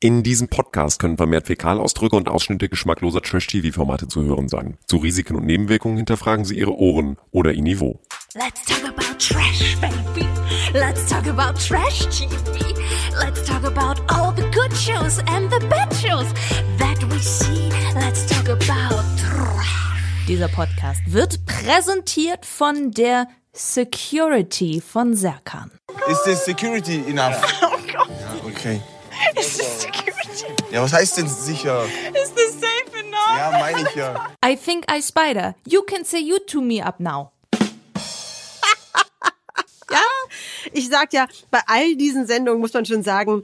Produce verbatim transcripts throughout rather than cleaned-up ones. In diesem Podcast können vermehrt Fäkalausdrücke und Ausschnitte geschmackloser Trash-T V-Formate zu hören sein. Zu Risiken und Nebenwirkungen hinterfragen Sie Ihre Ohren oder Ihr Niveau. Let's talk about trash, baby. Let's talk about trash T V. Let's talk about all the good shows and the bad shows that we see. Let's talk about trash. Dieser Podcast wird präsentiert von der Security von Serkan. Ist das Security enough? Oh Gott. Ja, okay. Ist das Security? Ja, was heißt denn sicher? Ist das safe enough? Ja, meine ich ja. I think I spider. You can say you to me up now. Ja, ich sag ja, bei all diesen Sendungen muss man schon sagen,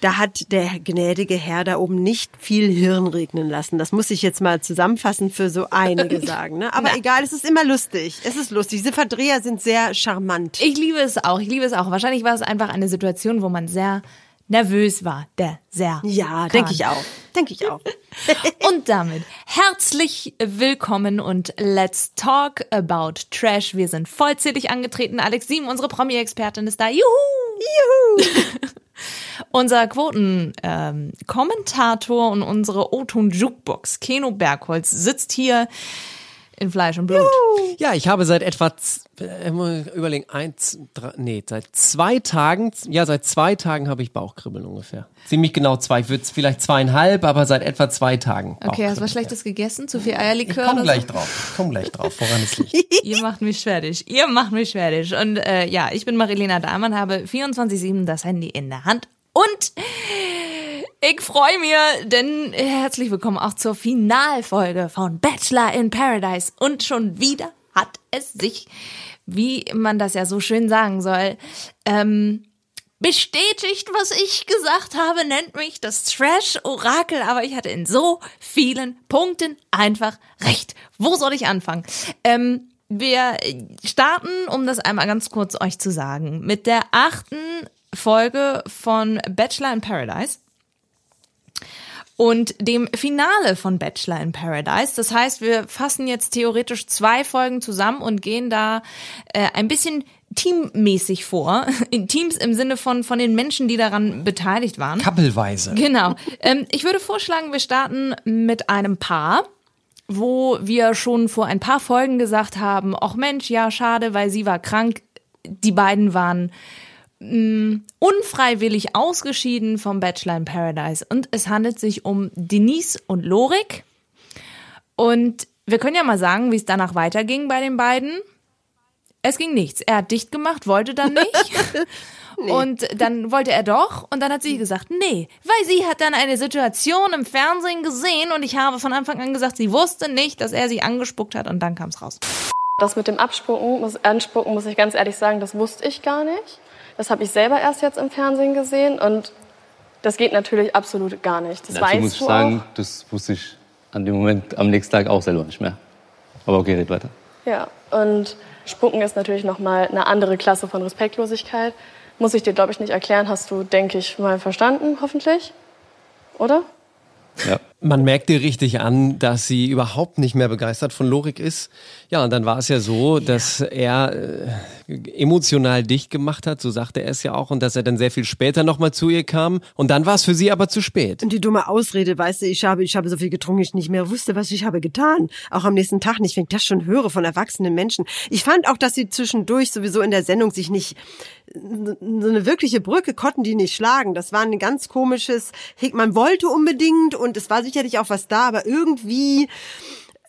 da hat der gnädige Herr da oben nicht viel Hirn regnen lassen. Das muss ich jetzt mal zusammenfassend für so einige sagen. Ne? Aber Na. egal, es ist immer lustig. Es ist lustig. Diese Verdreher sind sehr charmant. Ich liebe es auch. Ich liebe es auch. Wahrscheinlich war es einfach eine Situation, wo man sehr nervös war, der sehr. Ja, denke ich auch. Denke ich auch. Und damit herzlich willkommen und let's talk about trash. Wir sind vollzählig angetreten. Alex Sieben, unsere Promi-Expertin, ist da. Juhu! Juhu! Unser Quoten-Kommentator ähm, und unsere O-Ton-Jukebox, Keno Bergholz, sitzt hier in Fleisch und Blut. Juhu. Ja, ich habe seit etwa überlegen, eins, drei, nee, seit zwei Tagen, ja, seit zwei Tagen habe ich Bauchkribbeln ungefähr. Ziemlich genau zwei, ich würde vielleicht zweieinhalb, aber seit etwa zwei Tagen. Okay, hast du was Schlechtes gegessen? Zu viel Eierlikör? Ich komm gleich so? drauf, ich komm gleich drauf, woran es liegt. Ihr macht mich fertig, ihr macht mich fertig. Und äh, ja, ich bin Marilena Dahmann, habe vierundzwanzig sieben das Handy in der Hand und ich freue mich, denn herzlich willkommen auch zur Finalfolge von Bachelor in Paradise. Und schon wieder hat es sich, wie man das ja so schön sagen soll, ähm, bestätigt, was ich gesagt habe, nennt mich das Trash-Orakel, aber ich hatte in so vielen Punkten einfach recht. Wo soll ich anfangen? Ähm, wir starten, um das einmal ganz kurz euch zu sagen, mit der achten Folge von Bachelor in Paradise. Und dem Finale von Bachelor in Paradise. Das heißt, wir fassen jetzt theoretisch zwei Folgen zusammen und gehen da äh, ein bisschen teammäßig vor. In Teams im Sinne von von den Menschen, die daran beteiligt waren. Kappelweise. Genau. Ähm, ich würde vorschlagen, wir starten mit einem Paar, wo wir schon vor ein paar Folgen gesagt haben, ach Mensch, ja schade, weil sie war krank. Die beiden waren unfreiwillig ausgeschieden vom Bachelor in Paradise. Und es handelt sich um Denise und Lorik. Und wir können ja mal sagen, wie es danach weiterging bei den beiden. Es ging nichts. Er hat dicht gemacht, wollte dann nicht. Nee. Und dann wollte er doch. Und dann hat sie gesagt, nee. Weil sie hat dann eine Situation im Fernsehen gesehen. Und ich habe von Anfang an gesagt, sie wusste nicht, dass er sie angespuckt hat. Und dann kam es raus. Das mit dem Abspucken, muss, Anspucken, muss ich ganz ehrlich sagen, das wusste ich gar nicht. Das habe ich selber erst jetzt im Fernsehen gesehen und das geht natürlich absolut gar nicht. Das weißt du auch. Dazu muss ich sagen, das wusste ich an dem Moment am nächsten Tag auch selber nicht mehr. Aber okay, red weiter. Ja, und Spucken ist natürlich nochmal eine andere Klasse von Respektlosigkeit. Muss ich dir, glaube ich, nicht erklären. Hast du, denke ich, mal verstanden, hoffentlich? Oder? Ja. Man merkt dir richtig an, dass sie überhaupt nicht mehr begeistert von Lorik ist. Ja, und dann war es ja so, ja. dass er äh, emotional dicht gemacht hat, so sagte er es ja auch, und dass er dann sehr viel später nochmal zu ihr kam. Und dann war es für sie aber zu spät. Und die dumme Ausrede, weißt du, ich habe, ich habe so viel getrunken, ich nicht mehr wusste, was ich habe getan. Auch am nächsten Tag nicht, wenn ich das schon höre von erwachsenen Menschen. Ich fand auch, dass sie zwischendurch sowieso in der Sendung sich nicht, so eine wirkliche Brücke konnten die nicht schlagen. Das war ein ganz komisches, man wollte unbedingt und es war sicherlich auch was da, aber irgendwie,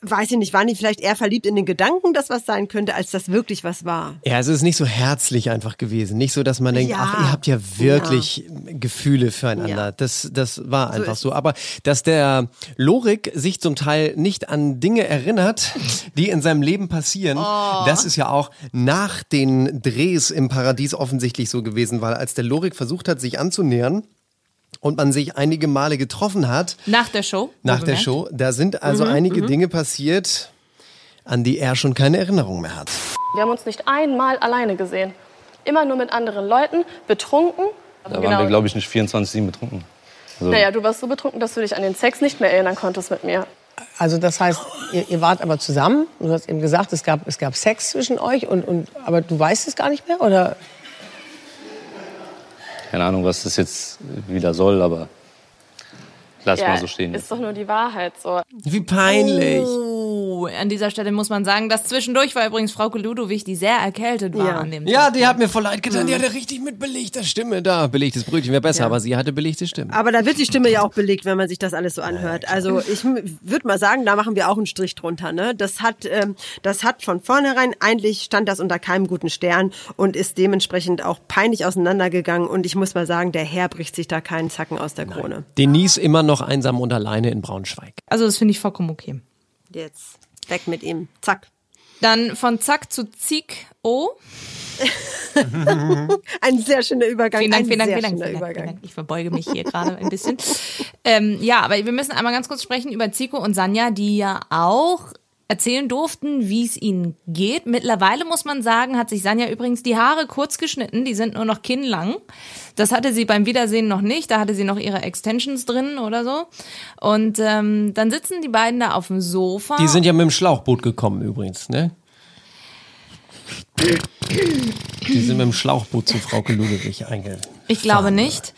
weiß ich nicht, waren die vielleicht eher verliebt in den Gedanken, dass was sein könnte, als dass wirklich was war. Ja, also es ist nicht so herzlich einfach gewesen. Nicht so, dass man denkt, ja. ach, ihr habt ja wirklich ja. Gefühle füreinander. Ja. Das, das war einfach so. so. Aber dass der Lorik sich zum Teil nicht an Dinge erinnert, die in seinem Leben passieren, oh. das ist ja auch nach den Drehs im Paradies offensichtlich so gewesen, weil als der Lorik versucht hat, sich anzunähern, und man sich einige Male getroffen hat. Nach der Show? Nach der Show. Da sind also mhm, einige mhm. Dinge passiert, an die er schon keine Erinnerung mehr hat. Wir haben uns nicht einmal alleine gesehen. Immer nur mit anderen Leuten, betrunken. Da waren genau. wir, glaube ich, nicht vierundzwanzig sieben betrunken. Also naja, du warst so betrunken, dass du dich an den Sex nicht mehr erinnern konntest mit mir. Also das heißt, ihr, ihr wart aber zusammen. Du hast eben gesagt, es gab, es gab Sex zwischen euch. Und, und, aber du weißt es gar nicht mehr, oder? Keine Ahnung, was das jetzt wieder soll, aber Lass ja, mal so stehen. Ist doch nur die Wahrheit so. Wie peinlich. Oh, an dieser Stelle muss man sagen, dass zwischendurch war übrigens Frauke Ludowig, die sehr erkältet war ja. an dem Tag. Ja, die hat mir voll leid getan. Die hatte richtig mit belegter Stimme da. Belegtes Brötchen wäre besser, ja. aber sie hatte belegte Stimme. Aber da wird die Stimme ja auch belegt, wenn man sich das alles so anhört. Also ich würde mal sagen, da machen wir auch einen Strich drunter. Ne? Das hat, ähm, das hat von vornherein, eigentlich stand das unter keinem guten Stern und ist dementsprechend auch peinlich auseinandergegangen. Und ich muss mal sagen, der Herr bricht sich da keinen Zacken aus der Nein. Krone. Denise immer noch noch einsam und alleine in Braunschweig. Also das finde ich vollkommen okay. Jetzt weg mit ihm. Zack. Dann von Zack zu Zick. Oh. Ein sehr schöner Übergang. Vielen Dank, vielen Dank, vielen Dank, Übergang. Dank. Ich verbeuge mich hier gerade ein bisschen. ähm, ja, aber wir müssen einmal ganz kurz sprechen über Ziko und Sanja, die ja auch erzählen durften, wie es ihnen geht. Mittlerweile muss man sagen, hat sich Sanja übrigens die Haare kurz geschnitten, die sind nur noch kinnlang. Das hatte sie beim Wiedersehen noch nicht, da hatte sie noch ihre Extensions drin oder so. Und ähm, dann sitzen die beiden da auf dem Sofa. Die sind ja mit dem Schlauchboot gekommen übrigens, ne? Die sind mit dem Schlauchboot zu Frauke Ludowig eingegangen. Ich glaube nicht,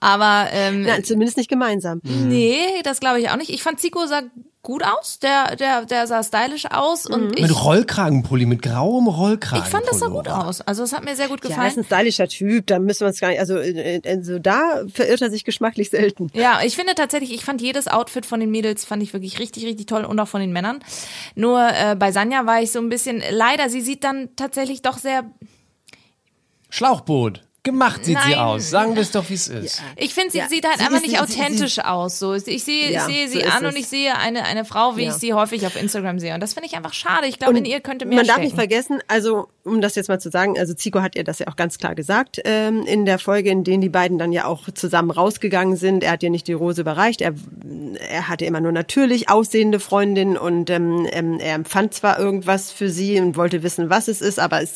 aber... Ähm, ja, zumindest nicht gemeinsam. Nee, das glaube ich auch nicht. Ich fand, Ziko sah gut aus, der, der, der sah stylisch aus. Mhm. Und ich, mit Rollkragenpulli, mit grauem Rollkragenpulli. Ich fand, das sah gut aus, also das hat mir sehr gut gefallen. Ja, ist ein stylischer Typ, da müssen wir uns gar nicht, also, also da verirrt er sich geschmacklich selten. Ja, ich finde tatsächlich, ich fand jedes Outfit von den Mädels, fand ich wirklich richtig, richtig toll und auch von den Männern. Nur äh, bei Sanja war ich so ein bisschen, leider, sie sieht dann tatsächlich doch sehr... Schlauchboot. Gemacht sieht Nein. sie aus. Sagen wir es doch, wie es ist. Ja. Ich finde, sie ja. sieht halt sie einfach nicht sie, authentisch sie, sie, aus. So, ich sehe, ja, ich sehe so sie an es. Und ich sehe eine eine Frau, wie ja. ich sie häufig auf Instagram sehe. Und das finde ich einfach schade. Ich glaube, in ihr könnte mehr Man stecken. Darf nicht vergessen, also um das jetzt mal zu sagen, also Ziko hat ihr das ja auch ganz klar gesagt ähm, in der Folge, in denen die beiden dann ja auch zusammen rausgegangen sind. Er hat ihr nicht die Rose überreicht. Er, er hatte immer nur natürlich aussehende Freundin und ähm, er empfand zwar irgendwas für sie und wollte wissen, was es ist, aber es...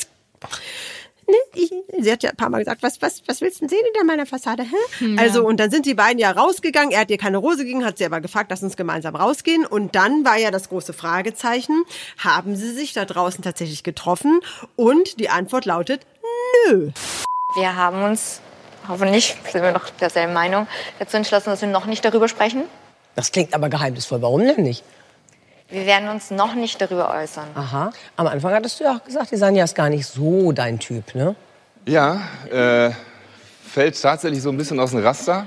Ne, ich, sie hat ja ein paar Mal gesagt, was, was, was willst du denn sehen hinter meiner Fassade? Hä? Ja. Also, und dann sind die beiden ja rausgegangen. Er hat ihr keine Rose gegeben, hat sie aber gefragt, lass uns gemeinsam rausgehen. Und dann war ja das große Fragezeichen, haben sie sich da draußen tatsächlich getroffen? Und die Antwort lautet, nö. Wir haben uns, hoffentlich sind wir noch derselben Meinung, dazu entschlossen, dass wir noch nicht darüber sprechen. Das klingt aber geheimnisvoll. Warum denn nicht? Wir werden uns noch nicht darüber äußern. Aha. Am Anfang hattest du ja auch gesagt, die Sanja ist gar nicht so dein Typ, ne? Ja, äh, fällt tatsächlich so ein bisschen aus dem Raster.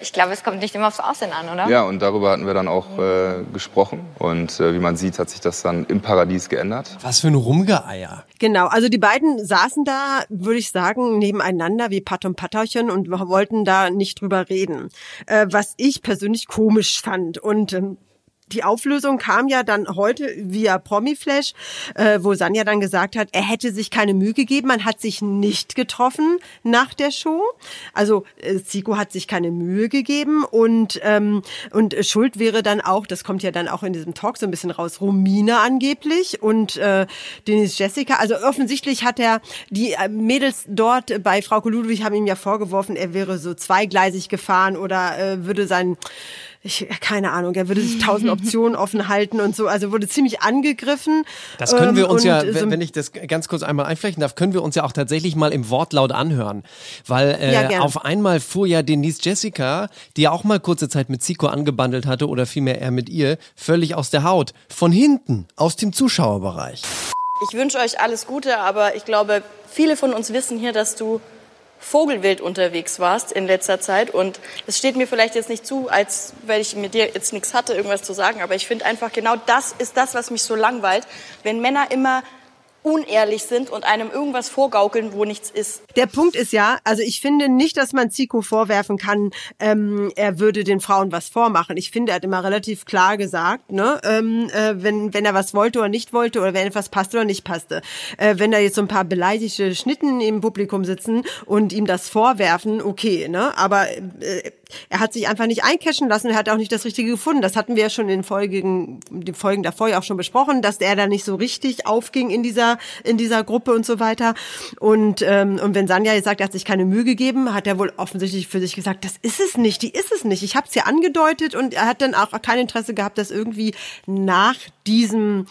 Ich glaube, es kommt nicht immer aufs Aussehen an, oder? Ja, und darüber hatten wir dann auch äh, gesprochen. Und äh, wie man sieht, hat sich das dann im Paradies geändert. Was für ein Rumgeeier. Genau, also die beiden saßen da, würde ich sagen, nebeneinander wie Patt und Patterchen und wollten da nicht drüber reden. Äh, was ich persönlich komisch fand und... Ähm, die Auflösung kam ja dann heute via Promiflash, äh, wo Sanja dann gesagt hat, er hätte sich keine Mühe gegeben, man hat sich nicht getroffen nach der Show. Also äh, Ziko hat sich keine Mühe gegeben und ähm, und schuld wäre dann auch, das kommt ja dann auch in diesem Talk so ein bisschen raus, Romina angeblich und äh, Denise Jessica. Also offensichtlich hat er, die Mädels dort bei Frauke Ludowig haben ihm ja vorgeworfen, er wäre so zweigleisig gefahren oder äh, würde sein... Ich, keine Ahnung, er würde sich tausend Optionen offen halten und so, also wurde ziemlich angegriffen. Das können wir uns ähm, ja, wenn, wenn ich das ganz kurz einmal einflechten darf, können wir uns ja auch tatsächlich mal im Wortlaut anhören, weil äh, ja, auf einmal fuhr ja Denise Jessica, die ja auch mal kurze Zeit mit Ziko angebandelt hatte oder vielmehr er mit ihr, völlig aus der Haut, von hinten, aus dem Zuschauerbereich. Ich wünsche euch alles Gute, aber ich glaube, viele von uns wissen hier, dass du vogelwild unterwegs warst in letzter Zeit und es steht mir vielleicht jetzt nicht zu, als weil ich mit dir jetzt nichts hatte, irgendwas zu sagen, aber ich finde einfach, genau das ist das, was mich so langweilt, wenn Männer immer unehrlich sind und einem irgendwas vorgaukeln, wo nichts ist. Der Punkt ist ja, also ich finde nicht, dass man Ziko vorwerfen kann, ähm, er würde den Frauen was vormachen. Ich finde, er hat immer relativ klar gesagt, ne, ähm, äh, wenn wenn er was wollte oder nicht wollte oder wenn etwas passte oder nicht passte. Äh, wenn da jetzt so ein paar beleidigte Schnitten im Publikum sitzen und ihm das vorwerfen, okay, ne, aber äh, er hat sich einfach nicht eincashen lassen, er hat auch nicht das Richtige gefunden. Das hatten wir ja schon in den Folgen, den Folgen davor ja auch schon besprochen, dass er da nicht so richtig aufging in dieser Sanja in dieser Gruppe und so weiter. Und, ähm, und wenn Sanja jetzt sagt, er hat sich keine Mühe gegeben, hat er wohl offensichtlich für sich gesagt, das ist es nicht, die ist es nicht. Ich habe es ja angedeutet und er hat dann auch kein Interesse gehabt, dass irgendwie nach diesem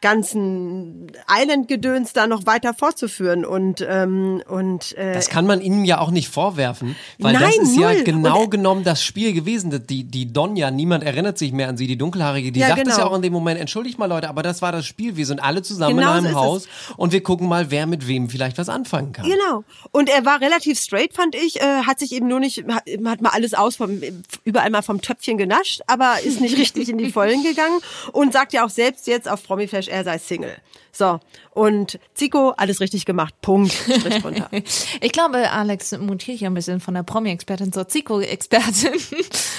ganzen Island-Gedöns da noch weiter fortzuführen. Und, ähm, und, äh, das kann man ihnen ja auch nicht vorwerfen, weil nein, das ist null. ja genau und, genommen das Spiel gewesen. Die, die Donja, niemand erinnert sich mehr an sie, die Dunkelhaarige, die ja, sagt genau. es ja auch in dem Moment, entschuldigt mal Leute, aber das war das Spiel. Wir sind alle zusammen genau in einem so Haus es. und wir gucken mal, wer mit wem vielleicht was anfangen kann. Genau. Und er war relativ straight, fand ich, äh, hat sich eben nur nicht, hat, hat mal alles aus, vom, überall mal vom Töpfchen genascht, aber ist nicht richtig in die Vollen gegangen und sagt ja auch selbst jetzt auf Promiflash, er sei Single. So, und Ziko, alles richtig gemacht, Punkt, Strich drunter. Ich glaube, Alex mutiert hier ein bisschen von der Promi-Expertin zur Ziko-Expertin,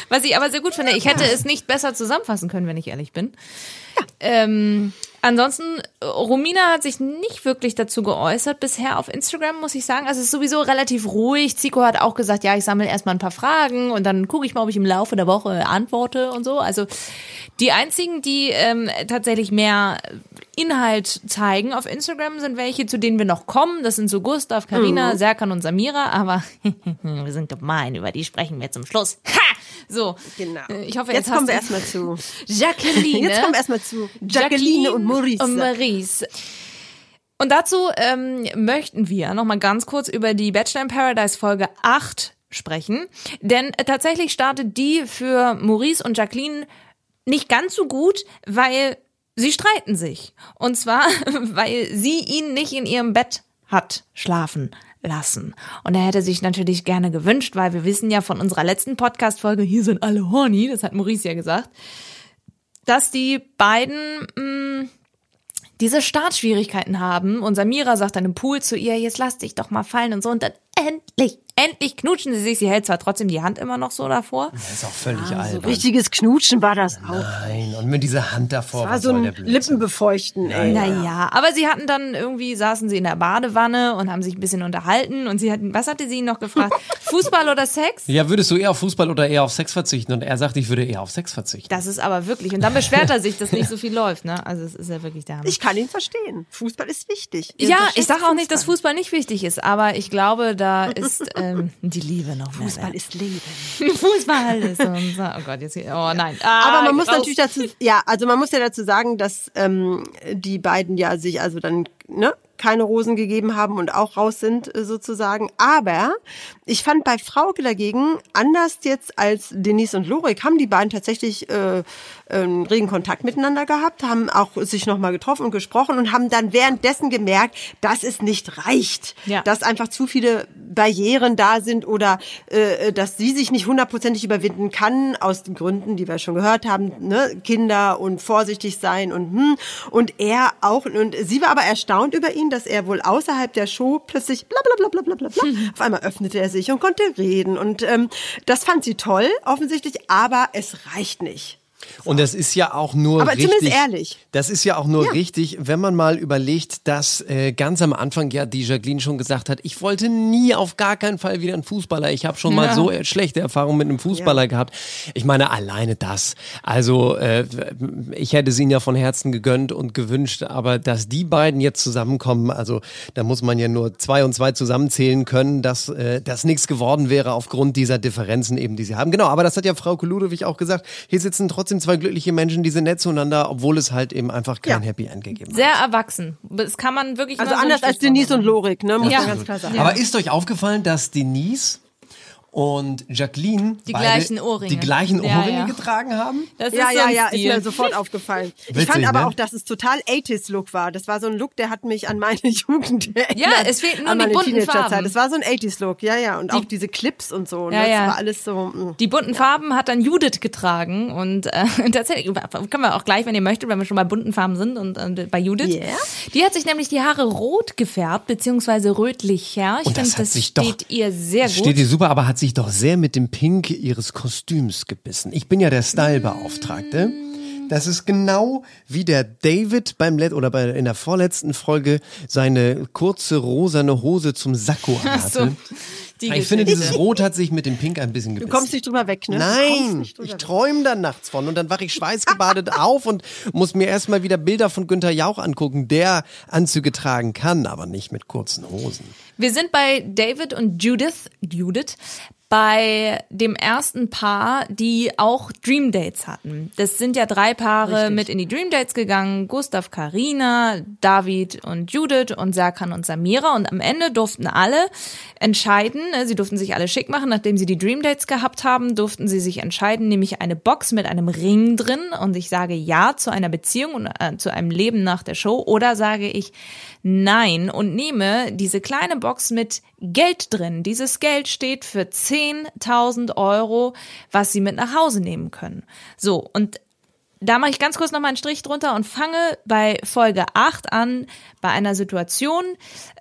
was ich aber sehr gut finde. Ich hätte es nicht besser zusammenfassen können, wenn ich ehrlich bin. Ja. Ähm, ansonsten, Romina hat sich nicht wirklich dazu geäußert bisher auf Instagram, muss ich sagen. Also es ist sowieso relativ ruhig. Ziko hat auch gesagt, ja, ich sammle erstmal ein paar Fragen und dann gucke ich mal, ob ich im Laufe der Woche antworte und so. Also die einzigen, die ähm, tatsächlich mehr Inhalt zeigen auf Instagram, sind welche, zu denen wir noch kommen. Das sind so Gustav, Carina, mhm. Serkan und Samira. Aber wir sind gemein, über die sprechen wir zum Schluss. Ha! So, genau. Ich hoffe, jetzt, jetzt kommen wir erstmal zu Jacqueline. Jetzt kommen wir erstmal zu Jacqueline und Maurice. Und Maurice. Und dazu ähm, möchten wir nochmal ganz kurz über die Bachelor in Paradise Folge acht sprechen. Denn äh, tatsächlich startet die für Maurice und Jacqueline nicht ganz so gut, weil sie streiten sich. Und zwar, weil sie ihn nicht in ihrem Bett hat schlafen lassen. Und er hätte sich natürlich gerne gewünscht, weil wir wissen ja von unserer letzten Podcast-Folge, hier sind alle horny, das hat Maurice ja gesagt, dass die beiden mh, diese Startschwierigkeiten haben. Und Samira sagt dann im Pool zu ihr, jetzt lass dich doch mal fallen und so. Und dann endlich, endlich knutschen sie sich. Sie hält zwar trotzdem die Hand immer noch so davor. Das ist auch völlig ah, albern. So richtiges Knutschen war das auch. Nein, und mit dieser Hand davor. Das war so ein Lippenbefeuchten. Naja, naja, aber sie hatten dann irgendwie, saßen sie in der Badewanne und haben sich ein bisschen unterhalten. Und sie hatten, was hatte sie ihn noch gefragt? Fußball oder Sex? Ja, würdest du eher auf Fußball oder eher auf Sex verzichten? Und er sagt, ich würde eher auf Sex verzichten. Das ist aber wirklich. Und dann beschwert er sich, dass nicht so viel läuft. Ne? Also es ist ja wirklich der Hammer. Ich kann ihn verstehen. Fußball ist wichtig. Wir ja, ich sage auch nicht, dass Fußball nicht wichtig ist. Aber ich glaube, da ist ähm, die Liebe noch mehr. Fußball ist Leben. Fußball ist unser. Oh Gott, jetzt. Oh nein. Ah, aber man muss raus. natürlich dazu. Ja, also man muss ja dazu sagen, dass ähm, die beiden ja sich also dann ne keine Rosen gegeben haben und auch raus sind sozusagen. Aber ich fand bei Frauke dagegen, anders jetzt als Denise und Lorik, haben die beiden tatsächlich äh, einen regen Kontakt miteinander gehabt, haben auch sich nochmal getroffen und gesprochen und haben dann währenddessen gemerkt, dass es nicht reicht, ja. dass einfach zu viele Barrieren da sind oder äh, dass sie sich nicht hundertprozentig überwinden kann, aus den Gründen, die wir schon gehört haben, ne? Kinder und vorsichtig sein und hm. Und er auch, und sie war aber erstaunt über ihn, dass er wohl außerhalb der Show plötzlich bla bla bla bla bla bla, mhm. auf einmal öffnete er sich und konnte reden und ähm, das fand sie toll, offensichtlich, aber es reicht nicht. So. Und das ist ja auch nur aber richtig. Aber zumindest ehrlich. Das ist ja auch nur ja. richtig, wenn man mal überlegt, dass äh, ganz am Anfang ja die Jacqueline schon gesagt hat, ich wollte nie auf gar keinen Fall wieder einen Fußballer. Ich habe schon ja. mal so schlechte Erfahrungen mit einem Fußballer ja. gehabt. Ich meine, alleine das. Also äh, ich hätte es ihnen ja von Herzen gegönnt und gewünscht, aber dass die beiden jetzt zusammenkommen, also da muss man ja nur zwei und zwei zusammenzählen können, dass äh, das nichts geworden wäre aufgrund dieser Differenzen eben, die sie haben. Genau, aber das hat ja Frauke Ludowig auch gesagt. Hier sitzen trotzdem sind zwei glückliche Menschen, die sind nett zueinander, obwohl es halt eben einfach kein ja. Happy End gegeben hat. Sehr erwachsen. Das kann man wirklich Also anders so als Denise machen. Und Lorik, ne? Muss ja. man ganz klar sagen. Aber ist euch aufgefallen, dass Denise und Jacqueline die beide gleichen Ohrringe, die gleichen Ohrringe ja, ja. getragen haben? Das ist ja, ja, ja, ist mir sofort aufgefallen. Witzig, ich fand aber ne? auch, dass es total achtziger-Look war. Das war so ein Look, der hat mich an meine Jugend erinnert. Ja, es fehlten nur die bunten Farben. Das war so ein achtziger-Look, ja, ja. Und die, auch diese Clips und so. Ja, ne? Das war alles so. Mh. Die bunten ja. Farben hat dann Judith getragen. Und äh, tatsächlich, können wir auch gleich, wenn ihr möchtet, wenn wir schon bei bunten Farben sind und äh, bei Judith. Yeah. Die hat sich nämlich die Haare rot gefärbt, beziehungsweise rötlicher. Ich finde, das, das steht doch, ihr sehr gut. Steht ihr super, aber hat sich doch sehr mit dem Pink ihres Kostüms gebissen. Ich bin ja der Style-Beauftragte. Das ist genau wie der David beim Let oder bei, in der vorletzten Folge seine kurze rosane Hose zum Sakko hatte. So, die ich finde, dieses Rot hat sich mit dem Pink ein bisschen gebissen. Du kommst nicht drüber weg, ne? Nein, ich träume dann nachts von und dann wache ich schweißgebadet auf und muss mir erstmal wieder Bilder von Günther Jauch angucken, der Anzüge tragen kann, aber nicht mit kurzen Hosen. Wir sind bei David und Judith, Judith, bei dem ersten Paar, die auch Dream Dates hatten. Das sind ja drei Paare Richtig. mit in die Dream Dates gegangen. Gustav, Carina, David und Judith und Serkan und Samira. Und am Ende durften alle entscheiden, sie durften sich alle schick machen. Nachdem sie die Dream Dates gehabt haben, durften sie sich entscheiden, nämlich eine Box mit einem Ring drin. Und ich sage ja zu einer Beziehung und äh, zu einem Leben nach der Show. Oder sage ich nein und nehme diese kleine Box mit Geld drin. Dieses Geld steht für zehntausend Euro, was sie mit nach Hause nehmen können. So, und da mache ich ganz kurz nochmal einen Strich drunter und fange bei Folge acht an, bei einer Situation,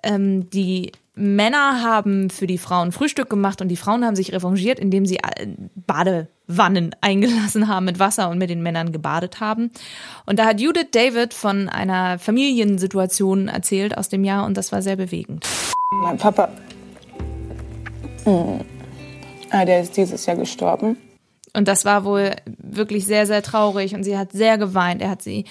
ähm, die Männer haben für die Frauen Frühstück gemacht und die Frauen haben sich revanchiert, indem sie Badewannen eingelassen haben mit Wasser und mit den Männern gebadet haben. Und da hat Judith David von einer Familiensituation erzählt aus dem Jahr und das war sehr bewegend. Mein Papa, hm. ah, der ist dieses Jahr gestorben. Und das war wohl wirklich sehr, sehr traurig und sie hat sehr geweint, er hat sie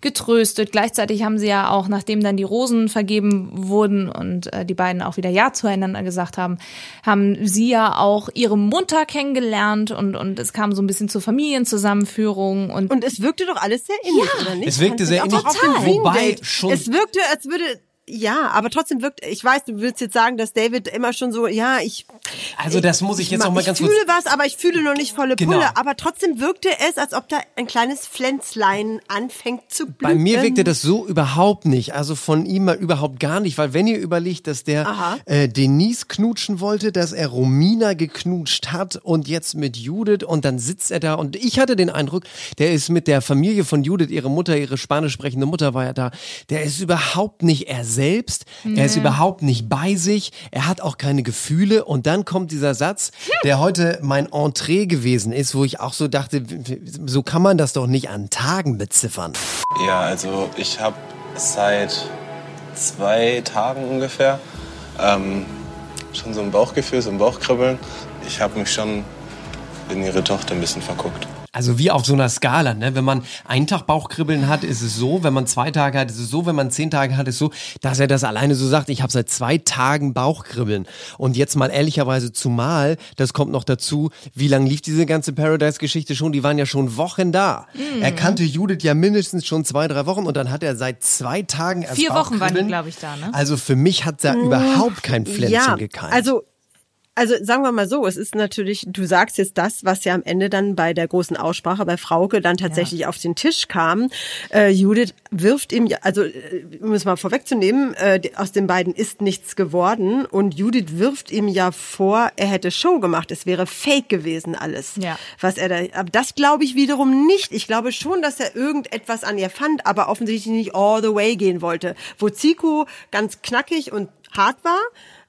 getröstet. Gleichzeitig haben sie ja auch, nachdem dann die Rosen vergeben wurden und äh, die beiden auch wieder Ja zueinander gesagt haben, haben sie ja auch ihre Mutter kennengelernt und, und es kam so ein bisschen zur Familienzusammenführung. Und, und es wirkte doch alles sehr ähnlich, ja, oder nicht? Es wirkte sehr ähnlich, wobei schon... Es wirkte, als würde... Ja, aber trotzdem wirkt, ich weiß, du willst jetzt sagen, dass David immer schon so, ja, ich... Also das muss ich, ich jetzt nochmal ganz kurz... Ich fühle was, aber ich fühle noch nicht volle Pulle. Genau. Aber trotzdem wirkte es, als ob da ein kleines Pflänzlein anfängt zu blühen. Bei mir wirkte das so überhaupt nicht. Also von ihm mal überhaupt gar nicht. Weil wenn ihr überlegt, dass der äh, Denise knutschen wollte, dass er Romina geknutscht hat und jetzt mit Judith und dann sitzt er da. Und ich hatte den Eindruck, der ist mit der Familie von Judith, ihre Mutter, ihre spanisch sprechende Mutter war ja da, der ist überhaupt nicht er selbst, nee. Er ist überhaupt nicht bei sich, er hat auch keine Gefühle und dann kommt dieser Satz, der heute mein Entree gewesen ist, wo ich auch so dachte, so kann man das doch nicht an Tagen beziffern. Ja, also ich habe seit zwei Tagen ungefähr ähm, schon so ein Bauchgefühl, so ein Bauchkribbeln. Ich habe mich schon in ihre Tochter ein bisschen verguckt. Also wie auf so einer Skala, ne? Wenn man einen Tag Bauchkribbeln hat, ist es so. Wenn man zwei Tage hat, ist es so. Wenn man zehn Tage hat, ist es so. Dass er das alleine so sagt, ich habe seit zwei Tagen Bauchkribbeln. Und jetzt mal ehrlicherweise zumal, das kommt noch dazu, wie lange lief diese ganze Paradise-Geschichte schon? Die waren ja schon Wochen da. Mhm. Er kannte Judith ja mindestens schon zwei, drei Wochen und dann hat er seit zwei Tagen erst Vier Wochen waren die, glaube ich, da, ne? Also für mich hat da mhm. überhaupt kein Pflänzchen ja, gekeimt. Also... Also sagen wir mal so, es ist natürlich, du sagst jetzt das, was ja am Ende dann bei der großen Aussprache bei Frauke dann tatsächlich ja. auf den Tisch kam. Äh, Judith wirft ihm, also um es mal vorwegzunehmen, äh, aus den beiden ist nichts geworden und Judith wirft ihm ja vor, er hätte Show gemacht, es wäre fake gewesen alles, ja. was er da, aber das glaube ich wiederum nicht. Ich glaube schon, dass er irgendetwas an ihr fand, aber offensichtlich nicht all the way gehen wollte. Wo Ziko ganz knackig und hart war,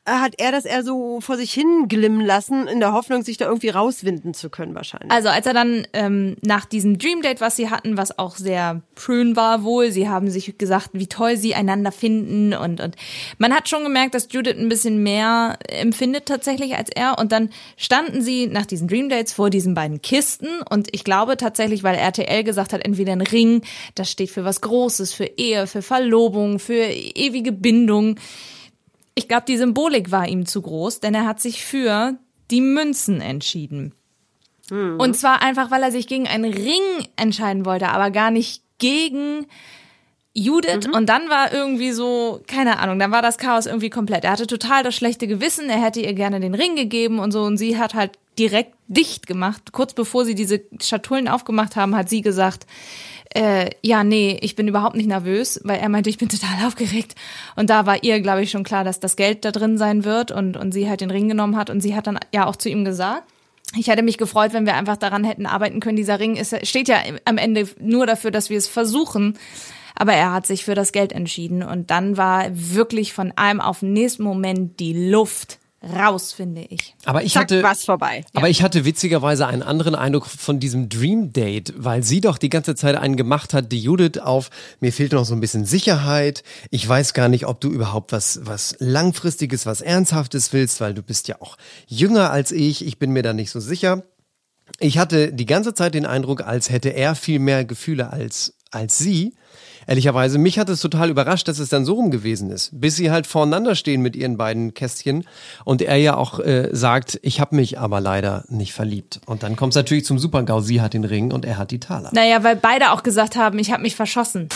hat er das eher so vor sich hin glimmen lassen, in der Hoffnung, sich da irgendwie rauswinden zu können wahrscheinlich. Also als er dann ähm, nach diesem Dream Date, was sie hatten, was auch sehr schön war wohl, sie haben sich gesagt, wie toll sie einander finden und, und man hat schon gemerkt, dass Judith ein bisschen mehr empfindet tatsächlich als er und dann standen sie nach diesen Dream Dates vor diesen beiden Kisten und ich glaube tatsächlich, weil R T L gesagt hat, entweder ein Ring, das steht für was Großes, für Ehe, für Verlobung, für ewige Bindung. Ich glaube, die Symbolik war ihm zu groß, denn er hat sich für die Münzen entschieden. Mhm. Und zwar einfach, weil er sich gegen einen Ring entscheiden wollte, aber gar nicht gegen Judith. Mhm. Und dann war irgendwie so, keine Ahnung, dann war das Chaos irgendwie komplett. Er hatte total das schlechte Gewissen, er hätte ihr gerne den Ring gegeben und so. Und sie hat halt direkt dicht gemacht. Kurz bevor sie diese Schatullen aufgemacht haben, hat sie gesagt... Äh, ja, nee, ich bin überhaupt nicht nervös, weil er meinte, ich bin total aufgeregt. Und da war ihr, glaube ich, schon klar, dass das Geld da drin sein wird und, und sie halt den Ring genommen hat. Und sie hat dann ja auch zu ihm gesagt, ich hätte mich gefreut, wenn wir einfach daran hätten arbeiten können. Dieser Ring ist, steht ja am Ende nur dafür, dass wir es versuchen. Aber er hat sich für das Geld entschieden. Und dann war wirklich von einem auf den nächsten Moment die Luft raus, finde ich. Aber ich Zack, hatte was vorbei. Ja. Aber ich hatte witzigerweise einen anderen Eindruck von diesem Dream Date, weil sie doch die ganze Zeit einen gemacht hat, die Judith, auf: Mir fehlt noch so ein bisschen Sicherheit. Ich weiß gar nicht, ob du überhaupt was was Langfristiges, was Ernsthaftes willst, weil du bist ja auch jünger als ich. Ich bin mir da nicht so sicher. Ich hatte die ganze Zeit den Eindruck, als hätte er viel mehr Gefühle als als sie. Ehrlicherweise, mich hat es total überrascht, dass es dann so rum gewesen ist, bis sie halt voreinander stehen mit ihren beiden Kästchen und er ja auch äh, sagt, ich habe mich aber leider nicht verliebt. Und dann kommt es natürlich zum Super-GAU, sie hat den Ring und er hat die Taler. Naja, weil beide auch gesagt haben, ich habe mich verschossen.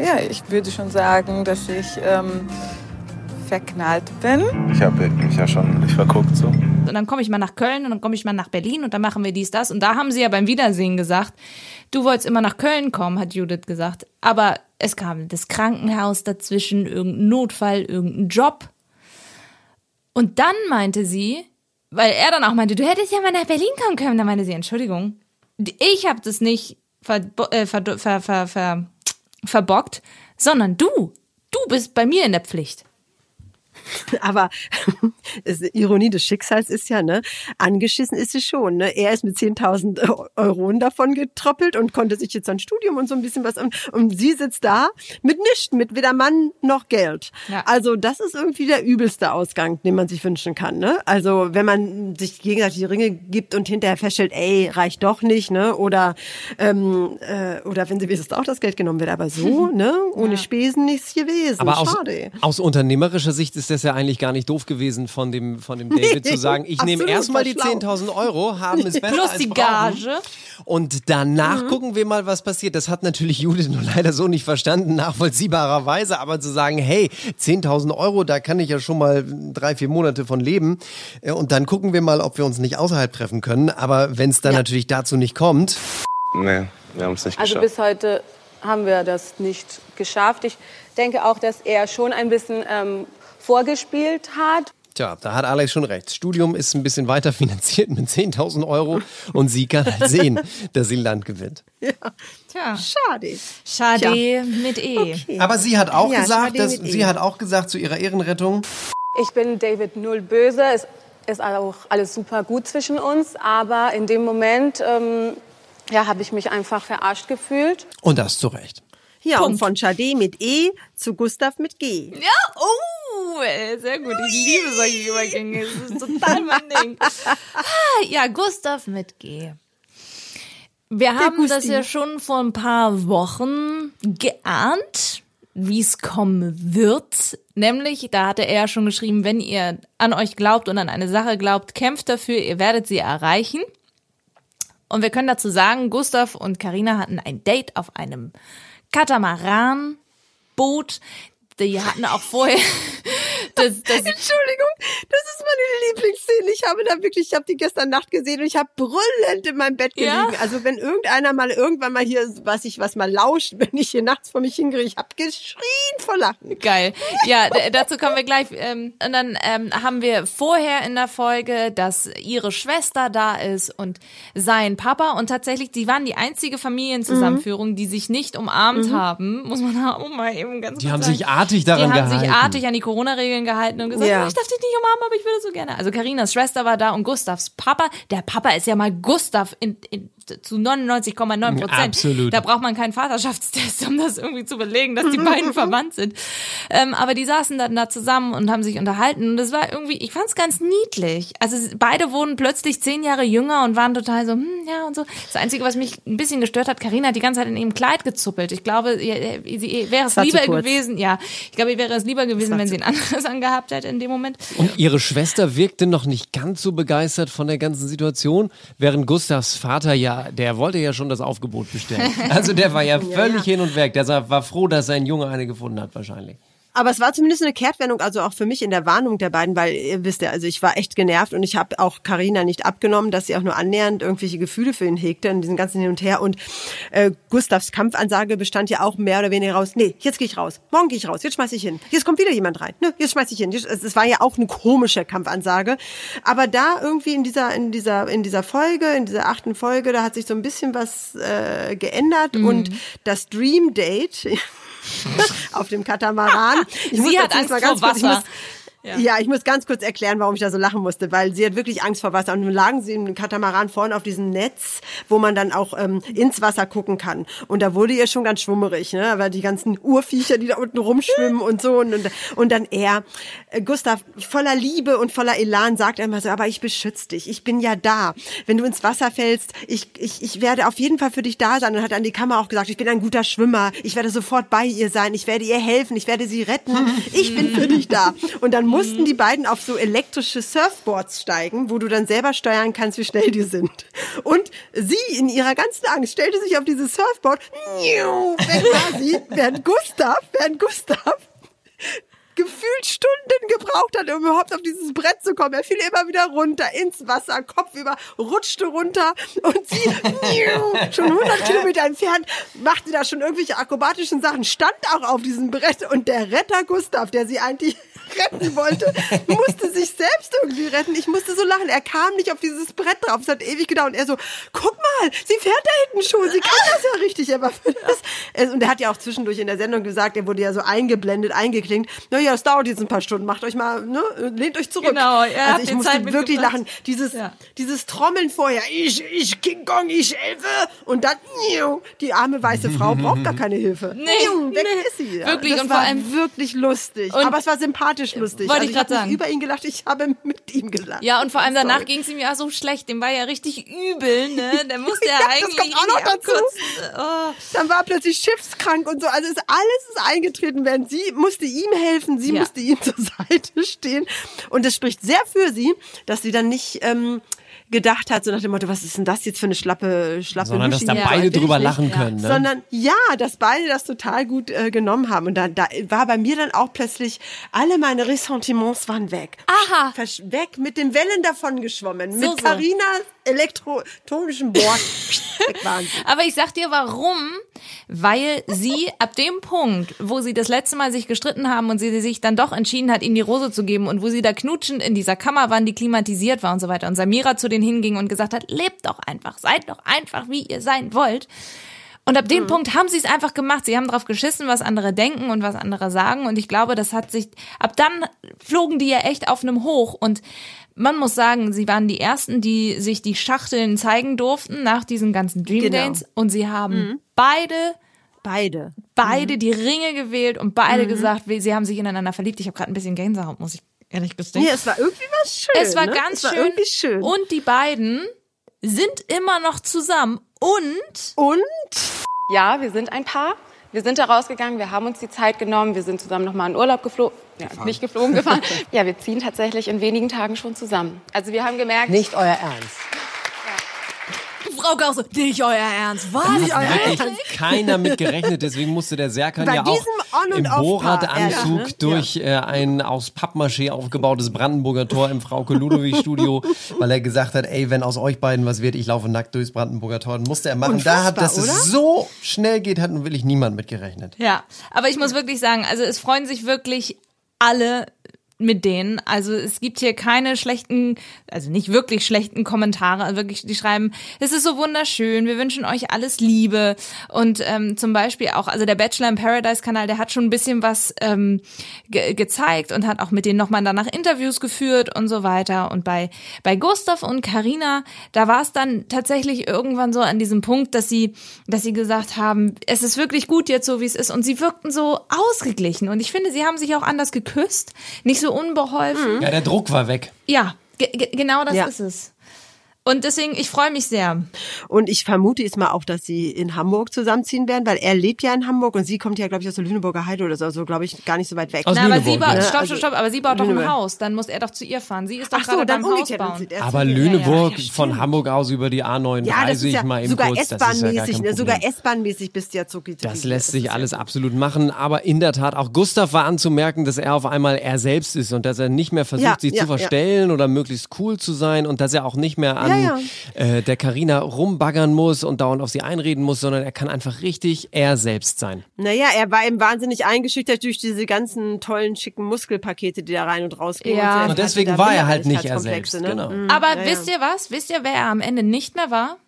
Ja, ich würde schon sagen, dass ich ähm, verknallt bin. Ich habe mich ja schon nicht verguckt so. Und dann komme ich mal nach Köln und dann komme ich mal nach Berlin und dann machen wir dies, das. Und da haben sie ja beim Wiedersehen gesagt, du wolltest immer nach Köln kommen, hat Judith gesagt. Aber es kam das Krankenhaus dazwischen, irgendein Notfall, irgendein Job. Und dann meinte sie, weil er dann auch meinte, du hättest ja mal nach Berlin kommen können. Dann meinte sie, Entschuldigung, ich habe das nicht ver- äh, ver- ver- ver- ver- verbockt, sondern du, du bist bei mir in der Pflicht. Aber Ironie des Schicksals ist ja, ne, angeschissen ist sie schon. Ne? Er ist mit zehntausend Euro davon getroppelt und konnte sich jetzt ein Studium und so ein bisschen was. Und, und sie sitzt da mit nichts, mit weder Mann noch Geld. Ja. Also das ist irgendwie der übelste Ausgang, den man sich wünschen kann. Ne? Also wenn man sich gegenseitig die Ringe gibt und hinterher feststellt, ey, reicht doch nicht. Ne? Oder ähm, äh, oder wenn sie wenigstens auch das Geld genommen wird. Aber so, ne, ohne ja. Spesen nichts gewesen. Aber aus, Schade. Aus unternehmerischer Sicht ist das ja eigentlich gar nicht doof gewesen von dem, von dem David zu sagen, ich nehme erstmal die zehntausend Euro, haben es besser plus die Gage. Und danach mhm. gucken wir mal, was passiert. Das hat natürlich Judith nur leider so nicht verstanden, nachvollziehbarerweise. Aber zu sagen, hey, zehntausend Euro, da kann ich ja schon mal drei, vier Monate von leben. Und dann gucken wir mal, ob wir uns nicht außerhalb treffen können. Aber wenn es dann ja. natürlich dazu nicht kommt. Nee, wir haben es nicht geschafft. Also bis heute haben wir das nicht geschafft. Ich denke auch, dass er schon ein bisschen ähm, vorgespielt hat. Tja, da hat Alex schon recht. Das Studium ist ein bisschen weiter finanziert mit zehntausend Euro und sie kann halt sehen, dass sie Land gewinnt. Ja. Tja. Schade. Schade Tja. mit E. Okay. Aber sie hat auch ja, gesagt, dass, sie e. hat auch gesagt zu ihrer Ehrenrettung: Ich bin David null böse. Es ist auch alles super gut zwischen uns, aber in dem Moment ähm, ja, habe ich mich einfach verarscht gefühlt. Und das zu Recht. Ja, Punkt. Und von Schade mit E zu Gustav mit G. Ja, oh. Sehr gut, ich liebe solche Übergänge. Das ist total mein Ding. Ja, Gustav mit G. Wir haben das ja schon vor ein paar Wochen geahnt, wie es kommen wird. Nämlich, da hatte er ja schon geschrieben, wenn ihr an euch glaubt und an eine Sache glaubt, kämpft dafür, ihr werdet sie erreichen. Und wir können dazu sagen, Gustav und Carina hatten ein Date auf einem Katamaranboot. Die hatten auch vorher... Das, das Entschuldigung, das ist meine Lieblingsszene. Ich habe da wirklich, ich habe die gestern Nacht gesehen und ich habe brüllend in meinem Bett gelegen. Ja. Also wenn irgendeiner mal irgendwann mal hier, was ich was mal lauscht, wenn ich hier nachts vor mich hingehe, ich habe geschrien vor Lachen. Geil. Ja, d- dazu kommen wir gleich. Und dann ähm, haben wir vorher in der Folge, dass ihre Schwester da ist und sein Papa, und tatsächlich, die waren die einzige Familienzusammenführung, mhm. die sich nicht umarmt mhm. haben. Muss man auch mal eben ganz kurz sagen. Die haben sich artig daran gehalten. Die haben gehalten. sich artig an die Corona-Regeln gehalten und gesagt, ja. ich darf dich nicht umarmen, aber ich würde so gerne. Also Carinas Schwester war da und Gustavs Papa. Der Papa ist ja mal Gustav in, in, zu neunundneunzig Komma neun Prozent. Absolut. Da braucht man keinen Vaterschaftstest, um das irgendwie zu belegen, dass die beiden verwandt sind. Ähm, aber die saßen dann da zusammen und haben sich unterhalten und das war irgendwie, ich fand es ganz niedlich. Also beide wurden plötzlich zehn Jahre jünger und waren total so, hm, ja und so. Das Einzige, was mich ein bisschen gestört hat, Carina hat die ganze Zeit in ihrem Kleid gezuppelt. Ich glaube, ihr, sie wäre es lieber gewesen, ja, ich glaube, ihr wäre es lieber gewesen, wenn sie ein anderes angehabt hätte in dem Moment. Und ihre Schwester wirkte noch nicht ganz so begeistert von der ganzen Situation, während Gustavs Vater ja der wollte ja schon das Aufgebot bestellen. Also der war ja völlig hin und weg. Der war froh, dass sein Junge eine gefunden hat wahrscheinlich. Aber es war zumindest eine Kehrtwendung, also auch für mich in der Warnung der beiden, weil ihr wisst ja, also ich war echt genervt und ich habe auch Carina nicht abgenommen, dass sie auch nur annähernd irgendwelche Gefühle für ihn hegte in diesem ganzen Hin und Her. Und äh, Gustavs Kampfansage bestand ja auch mehr oder weniger raus, nee, jetzt gehe ich raus, morgen gehe ich raus, jetzt schmeiß ich hin, jetzt kommt wieder jemand rein, ne, jetzt schmeiß ich hin. Es war ja auch eine komische Kampfansage, aber da irgendwie in dieser in dieser in dieser Folge, in dieser achten Folge, da hat sich so ein bisschen was äh, geändert mhm. und das Dream Date auf dem Katamaran. Ich muss Sie hat Angst mal ganz vor Wasser. Kurz, ich muss, Ja. ja, ich muss ganz kurz erklären, warum ich da so lachen musste, weil sie hat wirklich Angst vor Wasser. Und nun lagen sie im Katamaran vorne auf diesem Netz, wo man dann auch ähm, ins Wasser gucken kann. Und da wurde ihr schon ganz schwummerig, ne? Weil die ganzen Urviecher, die da unten rumschwimmen und so. Und, und, und dann er, äh, Gustav, voller Liebe und voller Elan, sagt immer so, aber ich beschütze dich, ich bin ja da. Wenn du ins Wasser fällst, ich, ich, ich werde auf jeden Fall für dich da sein. Und hat an die Kamera auch gesagt, ich bin ein guter Schwimmer, ich werde sofort bei ihr sein, ich werde ihr helfen, ich werde sie retten, ich bin für dich da. Und dann mussten die beiden auf so elektrische Surfboards steigen, wo du dann selber steuern kannst, wie schnell die sind. Und sie in ihrer ganzen Angst stellte sich auf dieses Surfboard, weg war sie, während Gustav, während Gustav gefühlt Stunden gebraucht hat, um überhaupt auf dieses Brett zu kommen. Er fiel immer wieder runter, ins Wasser, Kopf über, rutschte runter und sie, schon hundert Kilometer entfernt, machte da schon irgendwelche akrobatischen Sachen, stand auch auf diesem Brett und der Retter Gustav, der sie eigentlich retten wollte, musste sich selbst irgendwie retten. Ich musste so lachen. Er kam nicht auf dieses Brett drauf. Es hat ewig gedauert. Und er so, guck mal, sie fährt da hinten schon. Sie kann das ja richtig. Er war für das. Und er hat ja auch zwischendurch in der Sendung gesagt, er wurde ja so eingeblendet, eingeklinkt. Naja, es dauert jetzt ein paar Stunden. Macht euch mal, ne? Lehnt euch zurück. Genau, ja. Also ich musste wirklich lachen. Dieses, ja. dieses Trommeln vorher. Ich, ich, King Kong, ich helfe. Und dann, die arme weiße Frau braucht gar keine Hilfe. Nee, weg nee. ist sie. Ja. Wirklich. Das und war vor allem wirklich lustig. Aber es war sympathisch. Lustig. Wollte also ich gerade sagen. Ich habe über ihn gelacht, ich habe mit ihm gelacht. Ja, und vor allem danach ging es ihm ja so schlecht. Dem war ja richtig übel, ne? Der musste ja, ja eigentlich... Das kommt auch noch dazu. Kurz, oh. Dann war er plötzlich schiffskrank und so. Also ist alles ist eingetreten werden. Sie musste ihm helfen, sie ja. musste ihm zur Seite stehen. Und das spricht sehr für sie, dass sie dann nicht... Ähm, gedacht hat, so nach dem Motto, was ist denn das jetzt für eine schlappe, schlappe Sondern, Lüschi, dass da beide ja, drüber nicht. lachen können. Ne? Sondern, ja, dass beide das total gut äh, genommen haben. Und da, da war bei mir dann auch plötzlich, alle meine Ressentiments waren weg. Aha. Versch- weg, mit den Wellen davon geschwommen. So, mit so. Carinas elektronischem Board. Aber ich sag dir, warum? Weil sie ab dem Punkt, wo sie das letzte Mal sich gestritten haben und sie sich dann doch entschieden hat, ihm die Rose zu geben und wo sie da knutschend in dieser Kammer waren, die klimatisiert war und so weiter und Samira zu denen hinging und gesagt hat, lebt doch einfach, seid doch einfach, wie ihr sein wollt. Und ab dem mhm. Punkt haben sie es einfach gemacht. Sie haben drauf geschissen, was andere denken und was andere sagen. Und ich glaube, das hat sich, ab dann flogen die ja echt auf einem Hoch. Und man muss sagen, sie waren die Ersten, die sich die Schachteln zeigen durften nach diesen ganzen Dream genau. Dates. Und sie haben mhm. beide... Beide. Beide mhm. die Ringe gewählt und beide mhm. gesagt, sie haben sich ineinander verliebt. Ich habe gerade ein bisschen Gänsehaut, muss ich ehrlich gestehen. Ja, es war irgendwie was schön. Es war ne? ganz es war schön. Irgendwie schön. Und die beiden sind immer noch zusammen. Und? Und? Ja, wir sind ein Paar. Wir sind da rausgegangen, wir haben uns die Zeit genommen, wir sind zusammen nochmal in Urlaub geflogen. Ja, nicht geflogen, gefahren. Ja, wir ziehen tatsächlich in wenigen Tagen schon zusammen. Also wir haben gemerkt... Nicht euer Ernst. Frau auch so, nicht euer Ernst, was? Da nicht euer Ernst? Da hat keiner mit gerechnet, deswegen musste der Serkan bei ja auch im Borat-Anzug ja, ne? durch äh, ein aus Pappmaché aufgebautes Brandenburger Tor im Frauke Ludowig Studio, weil er gesagt hat, ey, wenn aus euch beiden was wird, ich laufe nackt durchs Brandenburger Tor, dann musste er machen. Unfassbar, da hat, dass oder? es so schnell geht, hat nun wirklich niemand mit gerechnet. Ja, aber ich muss wirklich sagen, also es freuen sich wirklich alle mit denen. Also es gibt hier keine schlechten, also nicht wirklich schlechten Kommentare. Wirklich, die schreiben, es ist so wunderschön, wir wünschen euch alles Liebe. Und ähm, zum Beispiel auch, also der Bachelor in Paradise Kanal, der hat schon ein bisschen was ähm, ge- gezeigt und hat auch mit denen nochmal danach Interviews geführt und so weiter. Und bei bei Gustav und Carina, da war es dann tatsächlich irgendwann so an diesem Punkt, dass sie, dass sie gesagt haben, es ist wirklich gut jetzt so, wie es ist. Und sie wirkten so ausgeglichen. Und ich finde, sie haben sich auch anders geküsst. Nicht so unbeholfen. Ja, der Druck war weg. Ja, ge- ge- genau das ja. ist es. Und deswegen, ich freue mich sehr. Und ich vermute jetzt mal auch, dass sie in Hamburg zusammenziehen werden, weil er lebt ja in Hamburg und sie kommt ja, glaube ich, aus der Lüneburger Heide oder so, also, glaube ich, gar nicht so weit weg. Aus Na, aber sie baut, ja. stopp, stopp, stopp, aber sie baut Lüneburg. doch ein Haus, dann muss er doch zu ihr fahren. Sie ist doch Ach gerade so, dann beim Haus bauen. Aber Lüneburg ja, ja. von Hamburg aus über die A neununddreißig ja, das ist ja mal eben sogar kurz, S-Bahn-mäßig, ja ne, sogar S-Bahn-mäßig bist du ja zucki. Das lässt sich das alles ja. absolut machen, aber in der Tat, auch Gustav war anzumerken, dass er auf einmal er selbst ist und dass er nicht mehr versucht, ja, sich ja, zu verstellen ja. oder möglichst cool zu sein und dass er auch nicht mehr an Ja, ja. Äh, der Carina rumbaggern muss und dauernd auf sie einreden muss, sondern er kann einfach richtig er selbst sein. Naja, er war eben wahnsinnig eingeschüchtert durch diese ganzen tollen, schicken Muskelpakete, die da rein und raus gehen. Ja. Und, und deswegen war er halt nicht er selbst. Ne? Genau. Mhm. Aber ja, wisst ihr was? Wisst ihr, wer er am Ende nicht mehr war?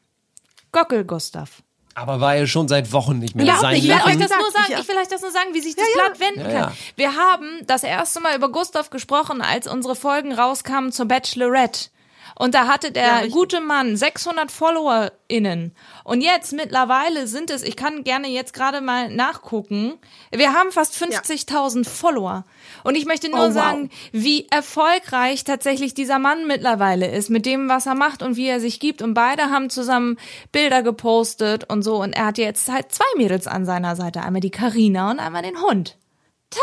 Gockel Gustav. Aber war ja schon seit Wochen nicht mehr sein. Ich will euch das nur sagen, ich will euch das nur sagen, wie sich das ja, Blatt wenden ja, ja. kann. Wir haben das erste Mal über Gustav gesprochen, als unsere Folgen rauskamen zur Bachelorette. Und da hatte der ja, gute Mann sechshundert FollowerInnen. Und jetzt mittlerweile sind es, ich kann gerne jetzt gerade mal nachgucken, wir haben fast fünfzigtausend ja. Follower. Und ich möchte nur oh, sagen, wow. wie erfolgreich tatsächlich dieser Mann mittlerweile ist, mit dem, was er macht und wie er sich gibt. Und beide haben zusammen Bilder gepostet und so. Und er hat jetzt halt zwei Mädels an seiner Seite. Einmal die Carina und einmal den Hund. Tada!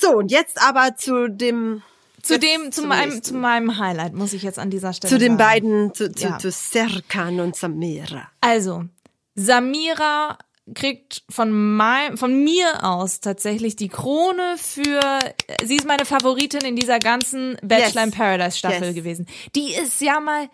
So, und jetzt aber zu dem... Zu dem, zu meinem, zu meinem Highlight muss ich jetzt an dieser Stelle Zu den sagen. beiden, zu, zu, ja. zu Serkan und Samira. Also, Samira kriegt von, mein, von mir aus tatsächlich die Krone für, sie ist meine Favoritin in dieser ganzen Bachelor yes. in Paradise Staffel yes. gewesen. Die ist ja mal...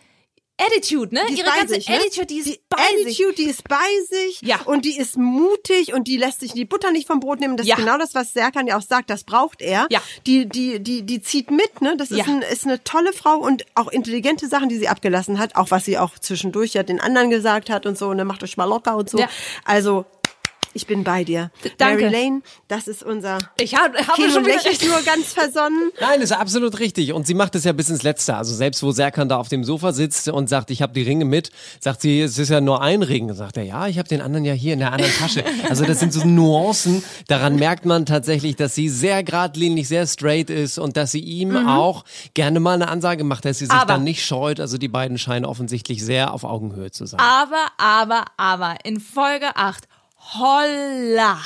Attitude, ne? Die Ihre ganze sich, Attitude, die ist die bei Attitude, sich. Die ist bei sich ja. und die ist mutig und die lässt sich die Butter nicht vom Brot nehmen. Das ja. ist genau das, was Serkan ja auch sagt, das braucht er. Ja. Die, die, die, die zieht mit, ne? Das ist, ja. ein, ist eine tolle Frau und auch intelligente Sachen, die sie abgelassen hat, auch was sie auch zwischendurch ja den anderen gesagt hat und so, und ne? Macht euch mal locker und so. Ja. Also, ich bin bei dir. Danke. Mary Lane, das ist unser... Ich habe hab schon wieder recht. Nur ganz versonnen. Nein, das ist absolut richtig. Und sie macht es ja bis ins Letzte. Also selbst wo Serkan da auf dem Sofa sitzt und sagt, ich habe die Ringe mit, sagt sie, es ist ja nur ein Ring. Und sagt er, ja, ich habe den anderen ja hier in der anderen Tasche. Also das sind so Nuancen. Daran merkt man tatsächlich, dass sie sehr geradlinig, sehr straight ist und dass sie ihm mhm. auch gerne mal eine Ansage macht, dass sie sich aber, dann nicht scheut. Also die beiden scheinen offensichtlich sehr auf Augenhöhe zu sein. Aber, aber, aber, in Folge acht... Holla,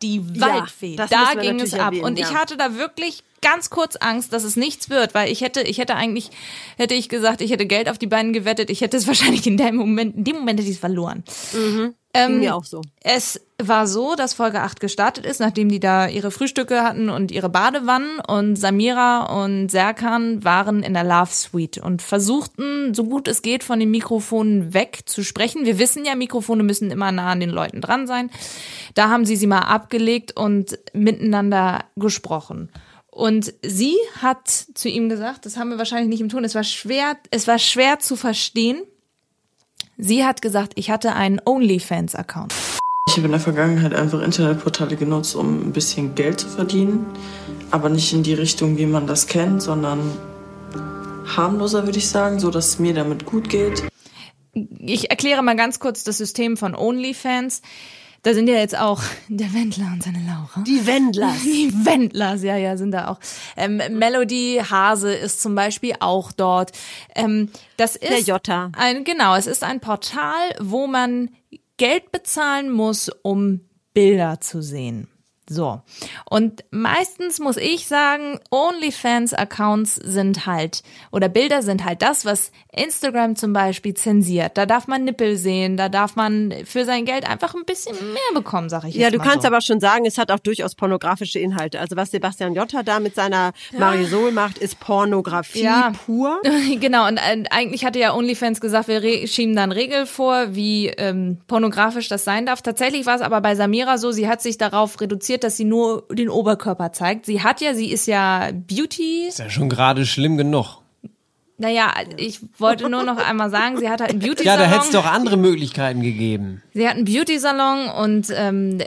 die Waldfee, ja, da ging es ab. Erwähnen, und ich ja. hatte da wirklich ganz kurz Angst, dass es nichts wird, weil ich hätte, ich hätte eigentlich, hätte ich gesagt, ich hätte Geld auf die beiden gewettet, ich hätte es wahrscheinlich in dem Moment, in dem Moment hätte ich es verloren. Mhm. Ähm, mir auch so. Es war so, dass Folge acht gestartet ist, nachdem die da ihre Frühstücke hatten und ihre Badewannen, und Samira und Serkan waren in der Love Suite und versuchten, so gut es geht, von den Mikrofonen weg zu sprechen. Wir wissen ja, Mikrofone müssen immer nah an den Leuten dran sein. Da haben sie sie mal abgelegt und miteinander gesprochen. Und sie hat zu ihm gesagt, das haben wir wahrscheinlich nicht im Ton, es war schwer, es war schwer zu verstehen. Sie hat gesagt, ich hatte einen OnlyFans-Account. Ich habe in der Vergangenheit einfach Internetportale genutzt, um ein bisschen Geld zu verdienen. Aber nicht in die Richtung, wie man das kennt, sondern harmloser, würde ich sagen, so dass es mir damit gut geht. Ich erkläre mal ganz kurz das System von OnlyFans. Da sind ja jetzt auch der Wendler und seine Laura. Die Wendlers. Die Wendlers, ja, ja, sind da auch. Ähm, Melody Hase ist zum Beispiel auch dort. Ähm, das ist der Jota. Ein, genau, es ist ein Portal, wo man Geld bezahlen muss, um Bilder zu sehen. So. Und meistens muss ich sagen, OnlyFans-Accounts sind halt, oder Bilder sind halt das, was Instagram zum Beispiel zensiert. Da darf man Nippel sehen, da darf man für sein Geld einfach ein bisschen mehr bekommen, sag ich jetzt mal. Ja, du kannst so. aber schon sagen, es hat auch durchaus pornografische Inhalte. Also was Sebastian Jotta da mit seiner ja. Marisol macht, ist Pornografie ja. pur. Genau, und eigentlich hatte ja OnlyFans gesagt, wir schieben da eine Regel vor, wie ähm, pornografisch das sein darf. Tatsächlich war es aber bei Samira so, sie hat sich darauf reduziert, dass sie nur den Oberkörper zeigt. Sie hat ja, sie ist ja Beauty. Ist ja schon gerade schlimm genug. Naja, ich wollte nur noch einmal sagen, sie hat halt einen Beauty-Salon. Ja, da hätte es doch andere Möglichkeiten gegeben. Sie hat einen Beauty-Salon und ähm,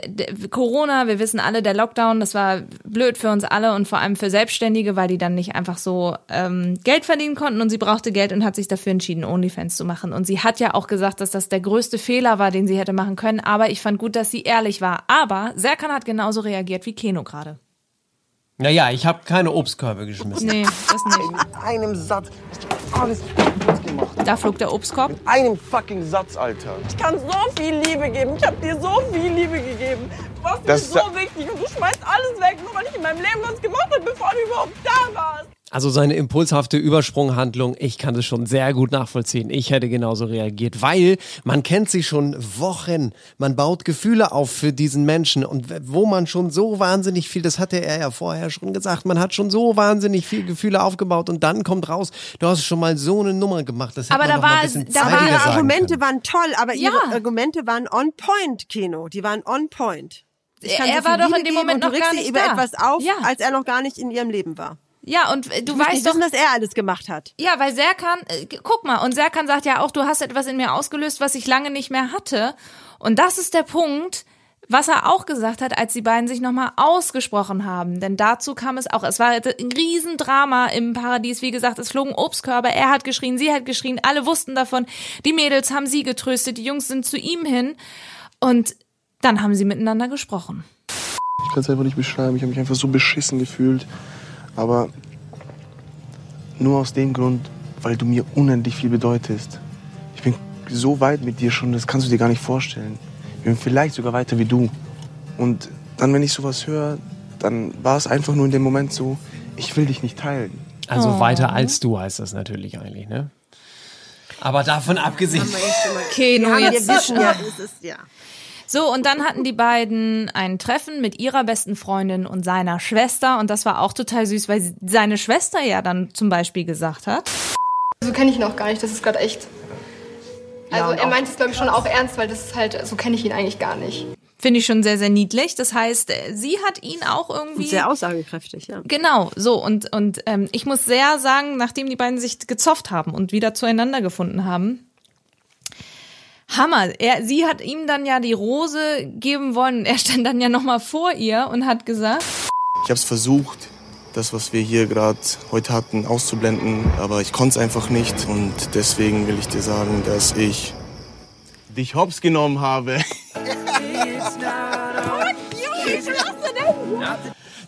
Corona, wir wissen alle, der Lockdown, das war blöd für uns alle und vor allem für Selbstständige, weil die dann nicht einfach so ähm, Geld verdienen konnten, und sie brauchte Geld und hat sich dafür entschieden, OnlyFans zu machen. Und sie hat ja auch gesagt, dass das der größte Fehler war, den sie hätte machen können, aber ich fand gut, dass sie ehrlich war. Aber Serkan hat genauso reagiert wie Keno gerade. Naja, ich habe keine Obstkörbe geschmissen. Nee, das nicht. Mit einem Satz ist alles kaputt gemacht. Da flog der Obstkorb. Mit einem fucking Satz, Alter. Ich kann so viel Liebe geben. Ich habe dir so viel Liebe gegeben. Du warst mir so wichtig. Und du schmeißt alles weg, nur weil ich in meinem Leben was gemacht habe, bevor du überhaupt da warst. Also seine impulshafte Übersprunghandlung, ich kann das schon sehr gut nachvollziehen. Ich hätte genauso reagiert, weil man kennt sie schon Wochen. Man baut Gefühle auf für diesen Menschen, und wo man schon so wahnsinnig viel, das hatte er ja vorher schon gesagt, man hat schon so wahnsinnig viel Gefühle aufgebaut und dann kommt raus, du hast schon mal so eine Nummer gemacht. Das aber da war es, da waren ihre Argumente waren toll, aber ja. ihre Argumente waren on point, Keno. Die waren on point. Ich kann er so war doch in dem Moment noch gar nicht über da. etwas auf, ja. als er noch gar nicht in ihrem Leben war. Ja, und du weißt nicht doch, wissen, dass er alles gemacht hat. Ja, weil Serkan, äh, guck mal, und Serkan sagt ja auch, du hast etwas in mir ausgelöst, was ich lange nicht mehr hatte. Und das ist der Punkt, was er auch gesagt hat, als die beiden sich nochmal ausgesprochen haben. Denn dazu kam es auch. Es war ein Riesendrama im Paradies. Wie gesagt, es flogen Obstkörbe. Er hat geschrien, sie hat geschrien. Alle wussten davon. Die Mädels haben sie getröstet. Die Jungs sind zu ihm hin. Und dann haben sie miteinander gesprochen. Ich kann es einfach nicht beschreiben. Ich habe mich einfach so beschissen gefühlt. Aber nur aus dem Grund, weil du mir unendlich viel bedeutest. Ich bin so weit mit dir schon, das kannst du dir gar nicht vorstellen. Ich bin vielleicht sogar weiter wie du. Und dann, wenn ich sowas höre, dann war es einfach nur in dem Moment so, ich will dich nicht teilen. Also oh. Weiter als du heißt das natürlich eigentlich, ne? Aber davon abgesehen... Okay, nur jetzt wissen ja, es ist ja... So, und dann hatten die beiden ein Treffen mit ihrer besten Freundin und seiner Schwester. Und das war auch total süß, weil seine Schwester ja dann zum Beispiel gesagt hat. So kenne ich ihn auch gar nicht, das ist gerade echt... Also ja, er meint es, glaube ich, schon auch ernst, weil das ist halt... So kenne ich ihn eigentlich gar nicht. Finde ich schon sehr, sehr niedlich. Das heißt, sie hat ihn auch irgendwie... Und sehr aussagekräftig, ja. Genau, so. Und, und ähm, ich muss sehr sagen, nachdem die beiden sich gezofft haben und wieder zueinander gefunden haben... Hammer. Er, sie hat ihm dann ja die Rose geben wollen und er stand dann ja nochmal vor ihr und hat gesagt... Ich habe es versucht, das, was wir hier gerade heute hatten, auszublenden, aber ich konnte es einfach nicht. Und deswegen will ich dir sagen, dass ich dich hops genommen habe.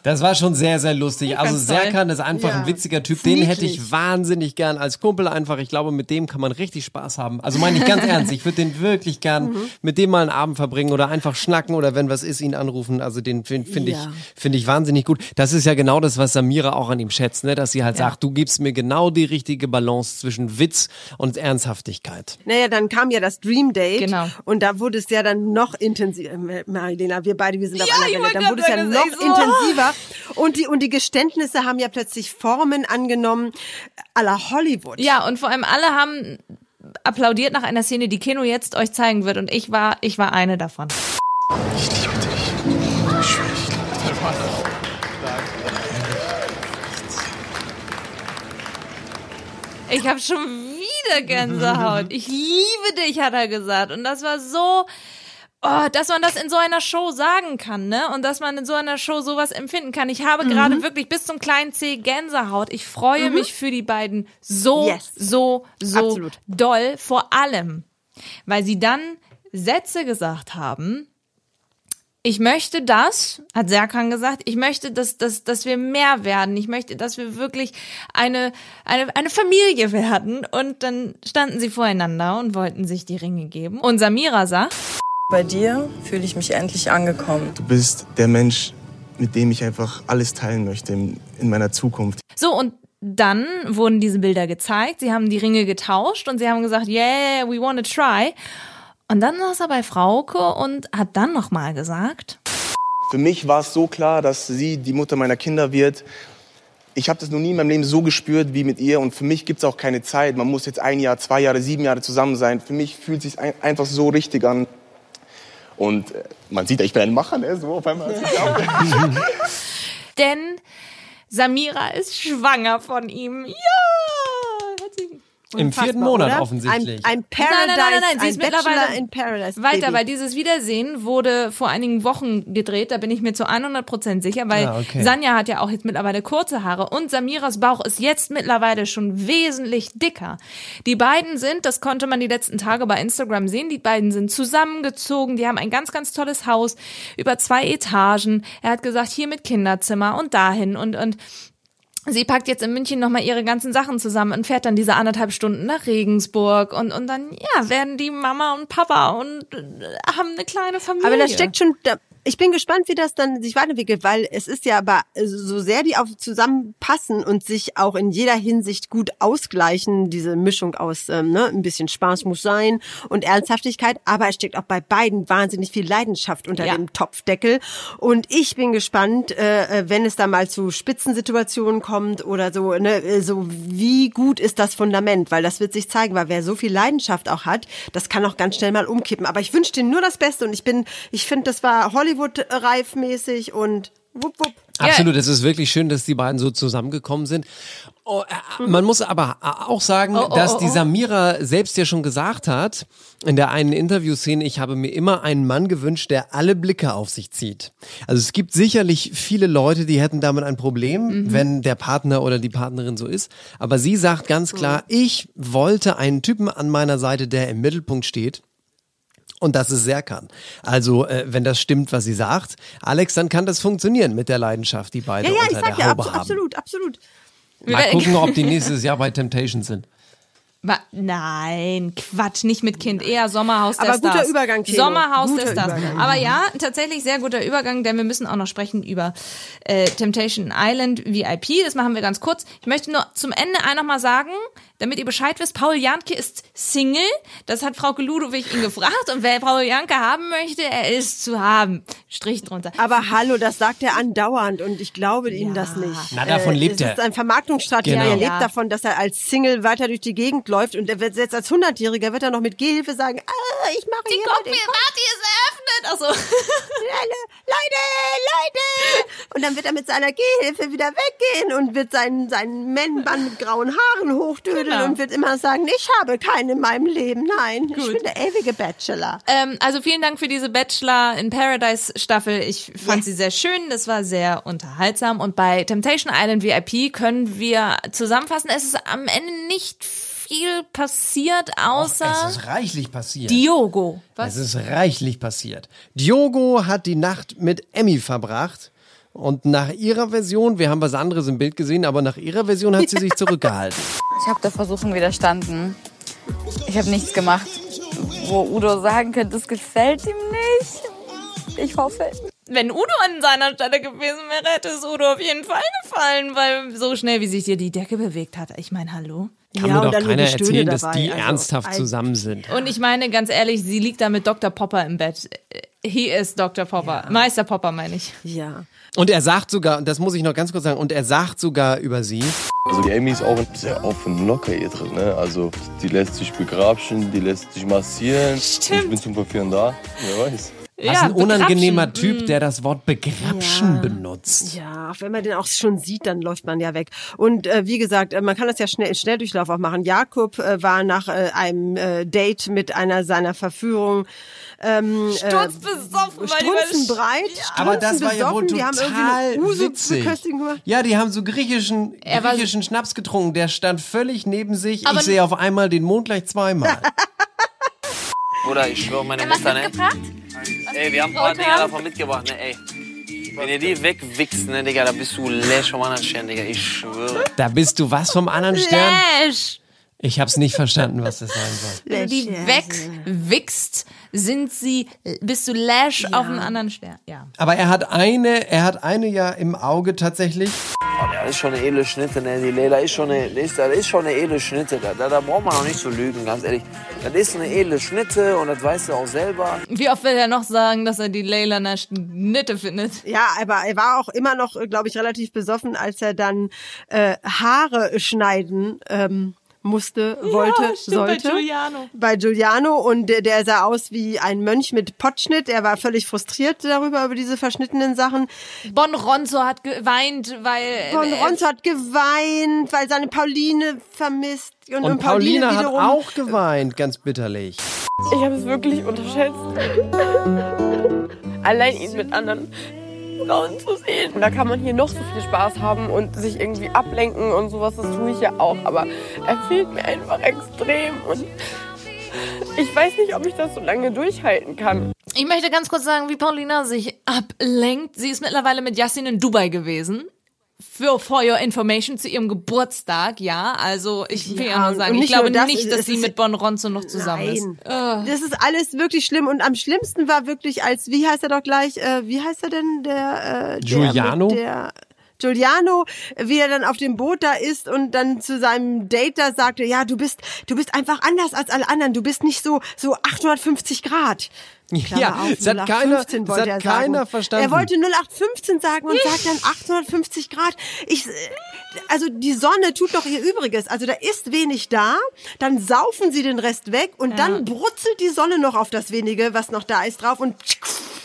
Das war schon sehr, sehr lustig. Also Serkan ist einfach ja. ein witziger Typ. Den hätte ich wahnsinnig gern als Kumpel einfach. Ich glaube, mit dem kann man richtig Spaß haben. Also meine ich ganz ernst. Ich würde den wirklich gern mhm. mit dem mal einen Abend verbringen oder einfach schnacken oder wenn was ist, ihn anrufen. Also den finde find ja. ich, find ich wahnsinnig gut. Das ist ja genau das, was Samira auch an ihm schätzt, ne? Dass sie halt ja. sagt, du gibst mir genau die richtige Balance zwischen Witz und Ernsthaftigkeit. Naja, dann kam ja das Dream Date. Genau. Und da wurde es ja dann noch intensiver. Marilena, wir beide, wir sind auf ja, einer Welle. Dann wurde es ja noch so. intensiver. Und die, und die Geständnisse haben ja plötzlich Formen angenommen à la Hollywood. Ja, und vor allem alle haben applaudiert nach einer Szene, die Keno jetzt euch zeigen wird. Und ich war, ich war eine davon. Ich liebe dich. Ich liebe dich. Ich habe schon wieder Gänsehaut. Ich liebe dich, hat er gesagt. Und das war so... Oh, dass man das in so einer Show sagen kann, ne? Und dass man in so einer Show sowas empfinden kann. Ich habe mhm. gerade wirklich bis zum kleinen Zeh Gänsehaut. Ich freue mhm. mich für die beiden so, yes. so, so Absolut. doll. Vor allem, weil sie dann Sätze gesagt haben. Ich möchte das, hat Serkan gesagt, ich möchte, dass, dass, dass wir mehr werden. Ich möchte, dass wir wirklich eine, eine, eine Familie werden. Und dann standen sie voreinander und wollten sich die Ringe geben. Und Samira sagt... Bei dir fühle ich mich endlich angekommen. Du bist der Mensch, mit dem ich einfach alles teilen möchte in meiner Zukunft. So, und dann wurden diese Bilder gezeigt. Sie haben die Ringe getauscht und sie haben gesagt, yeah, we wanna try. Und dann saß er bei Frauke und hat dann nochmal gesagt. Für mich war es so klar, dass sie die Mutter meiner Kinder wird. Ich habe das noch nie in meinem Leben so gespürt wie mit ihr. Und für mich gibt es auch keine Zeit. Man muss jetzt ein Jahr, zwei Jahre, sieben Jahre zusammen sein. Für mich fühlt es sich ein- einfach so richtig an. Und man sieht, ich bin ein Macher, ne? So auf einmal. Denn Samira ist schwanger von ihm. Ja! Im vierten Monat oder? Offensichtlich. Ein, ein Paradise, nein, nein, nein, nein. Sie ist mittlerweile in Paradise, weiter, Baby. Weil dieses Wiedersehen wurde vor einigen Wochen gedreht, da bin ich mir zu hundert Prozent sicher, weil ah, okay. Sanja hat ja auch jetzt mittlerweile kurze Haare und Samiras Bauch ist jetzt mittlerweile schon wesentlich dicker. Die beiden sind, das konnte man die letzten Tage bei Instagram sehen, die beiden sind zusammengezogen, die haben ein ganz, ganz tolles Haus über zwei Etagen. Er hat gesagt, hier mit Kinderzimmer und dahin und und sie packt jetzt in München nochmal ihre ganzen Sachen zusammen und fährt dann diese anderthalb Stunden nach Regensburg und, und dann, ja, werden die Mama und Papa und haben eine kleine Familie. Aber das steckt schon, da, ich bin gespannt, wie das dann sich weiterentwickelt, weil es ist ja aber so sehr, die auch zusammenpassen und sich auch in jeder Hinsicht gut ausgleichen, diese Mischung aus, ähm, ne, ein bisschen Spaß muss sein und Ernsthaftigkeit, aber es steckt auch bei beiden wahnsinnig viel Leidenschaft unter ja. dem Topfdeckel und ich bin gespannt, äh, wenn es da mal zu Spitzensituationen kommt, oder so, ne, so wie gut ist das Fundament, weil das wird sich zeigen, weil wer so viel Leidenschaft auch hat, das kann auch ganz schnell mal umkippen, aber ich wünsche dir nur das Beste und ich bin, ich finde, das war Hollywood-reifmäßig und wupp, wupp. Absolut, es ist wirklich schön, dass die beiden so zusammengekommen sind. Oh, äh, man muss aber auch sagen, oh, oh, dass die Samira selbst ja schon gesagt hat, in der einen Interviewszene, ich habe mir immer einen Mann gewünscht, der alle Blicke auf sich zieht. Also es gibt sicherlich viele Leute, die hätten damit ein Problem, mhm. wenn der Partner oder die Partnerin so ist. Aber sie sagt ganz klar, ich wollte einen Typen an meiner Seite, der im Mittelpunkt steht. Und das ist Serkan. Also, äh, wenn das stimmt, was sie sagt, Alex, dann kann das funktionieren mit der Leidenschaft, die beide ja, ja, unter ich sag der ja, Haube abso- haben. Absolut, absolut. Mal gucken, ob die nächstes Jahr bei Temptations sind. Nein, Quatsch, nicht mit Kind, eher Sommerhaus der Aber Stars. Guter Übergang, Keno. Sommerhaus guter der Stars. Übergang. Aber ja, tatsächlich sehr guter Übergang, denn wir müssen auch noch sprechen über äh, Temptation Island V I P, das machen wir ganz kurz. Ich möchte nur zum Ende noch mal sagen, damit ihr Bescheid wisst, Paul Jahnke ist Single, das hat Frauke Ludowig ihn gefragt und wer Paul Jahnke haben möchte, er ist zu haben. Strich drunter. Aber hallo, das sagt er andauernd und ich glaube ja. ihm das nicht. Na, davon äh, lebt er. Das ist eine Vermarktungsstrategie, genau. er lebt ja. davon, dass er als Single weiter durch die Gegend läuft und er wird jetzt als hundertjähriger wird er noch mit Gehhilfe sagen, ah, ich mache hier mal den Kopf. Die Kopfhörer, die ist eröffnet. Leute, Leute, Leute. Und dann wird er mit seiner Gehhilfe wieder weggehen und wird seinen, seinen Männband mit grauen Haaren hochdödeln genau. und wird immer sagen, ich habe keinen in meinem Leben. Nein, Gut. ich bin der ewige Bachelor. Ähm, also vielen Dank für diese Bachelor in Paradise Staffel. Ich fand ja. sie sehr schön. Das war sehr unterhaltsam. Und bei Temptation Island V I P können wir zusammenfassen, es ist am Ende nicht viel passiert, außer... Och, es ist reichlich passiert. Diogo. Was? Es ist reichlich passiert. Diogo hat die Nacht mit Emmy verbracht. Und nach ihrer Version, wir haben was anderes im Bild gesehen, aber nach ihrer Version hat sie sich zurückgehalten. Ich habe der Versuchung widerstanden. Ich habe nichts gemacht, wo Udo sagen könnte, das gefällt ihm nicht. Ich hoffe... Wenn Udo an seiner Stelle gewesen wäre, hätte es Udo auf jeden Fall gefallen, weil so schnell, wie sich dir die Decke bewegt hat. Ich meine, hallo? Kann ja, mir doch keiner erzählen, dabei, dass die also ernsthaft also zusammen sind. Und ich meine, ganz ehrlich, sie liegt da mit Doktor Popper im Bett. He ist Doktor Popper. Ja. Meister Popper, meine ich. Ja. Und er sagt sogar, und das muss ich noch ganz kurz sagen, und er sagt sogar über sie. Also die Emmy ist auch sehr auf dem Locker hier drin, ne? Also die lässt sich begrapschen, die lässt sich massieren. Stimmt. Ich bin zum Verführen da, wer weiß. Das ist ja, ein unangenehmer begrapschen. Typ, der das Wort begrapschen ja. benutzt. Ja, wenn man den auch schon sieht, dann läuft man ja weg. Und äh, wie gesagt, man kann das ja schnell, schnell Durchlauf auch machen. Jakob äh, war nach äh, einem äh, Date mit einer seiner Verführung ähm, sturzbesoffen, äh, strunzenbreit. Ja. Aber das war ja wohl total witzig. Ja, die haben so griechischen, griechischen Schnaps getrunken. Der stand völlig neben sich. Aber ich sehe auf einmal den Mond gleich zweimal. Bruder, ich schwöre, meine Mutter, ne? Ey, wir haben ein paar Dinger davon mitgebracht, ne, ey. Wenn ihr die wegwichst, ne, Digga, da bist du Lash vom anderen Stern, Digga, ich schwöre. Da bist du was vom anderen Stern? Lash! Ich hab's nicht verstanden, was das sein soll. Wenn du die wegwichst, sind sie, bist du Lash ja. auf einem anderen Stern. Ja. Aber er hat eine, er hat eine ja im Auge tatsächlich. Oh, der ist schon eine edle Schnitte, ne, die Layla ist schon eine, das ist schon eine edle Schnitte, da, da, da braucht man auch nicht zu lügen, ganz ehrlich. Das ist eine edle Schnitte und das weißt du auch selber. Wie oft will er noch sagen, dass er die Layla eine Schnitte findet? Ja, aber er war auch immer noch, glaube ich, relativ besoffen, als er dann äh, Haare schneiden ähm musste, wollte, ja, stimmt, sollte. Bei Giuliano. Bei Giuliano. Und der, der sah aus wie ein Mönch mit Pottschnitt. Er war völlig frustriert darüber, über diese verschnittenen Sachen. Bonronzo hat geweint, weil... Bonronzo äh, hat geweint, weil seine Pauline vermisst. Und, und Pauline, Pauline wiederum hat auch geweint, ganz bitterlich. Ich habe es wirklich unterschätzt. Allein ihn mit anderen Frauen zu sehen. Und da kann man hier noch so viel Spaß haben und sich irgendwie ablenken und sowas, das tue ich ja auch, aber er fehlt mir einfach extrem und ich weiß nicht, ob ich das so lange durchhalten kann. Ich möchte ganz kurz sagen, wie Paulina sich ablenkt. Sie ist mittlerweile mit Yassin in Dubai gewesen. Für, for your information, zu ihrem Geburtstag, ja, also ich will ja nur sagen, ich glaube das, nicht, dass es, sie es, mit Bonronzo noch zusammen nein. ist. Ugh. Das ist alles wirklich schlimm und am schlimmsten war wirklich als, wie heißt er doch gleich, äh, wie heißt er denn, der, äh, Giuliano? Der, der Giuliano, wie er dann auf dem Boot da ist und dann zu seinem Date da sagte, ja, du bist, du bist einfach anders als alle anderen, du bist nicht so, so achthundertfünfzig Grad. Klammer ja, auf, das hat keiner, das hat er keiner verstanden. Er wollte null acht fünfzehn sagen und sagt dann achthundertfünfzig Grad. Ich, also die Sonne tut doch ihr Übriges. Also da ist wenig da, dann saufen sie den Rest weg und ja. dann brutzelt die Sonne noch auf das Wenige, was noch da ist, drauf und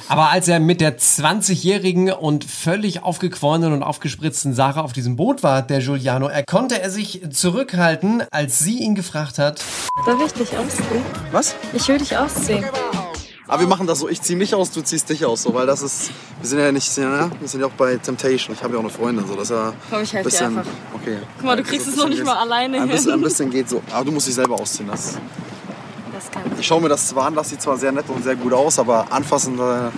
Aber als er mit der zwanzigjährigen und völlig aufgequollenen und aufgespritzten Sarah auf diesem Boot war, der Giuliano, er konnte er sich zurückhalten, als sie ihn gefragt hat. Darf ich dich ausziehen? Was? Ich will dich ausziehen. Aber wir machen das so, ich zieh mich aus, du ziehst dich aus, so, weil das ist, wir sind ja nicht, wir sind ja auch bei Temptation, ich habe ja auch eine Freundin, so, das ist ja komm, ich helfe bisschen, dir einfach. Okay. Guck mal, du kriegst so es noch nicht mal alleine ein bisschen, hin. Ein bisschen geht so, aber du musst dich selber ausziehen, das das kann ich. Ich schaue mir das zwar an, das sieht zwar sehr nett und sehr gut aus, aber anfassen, äh,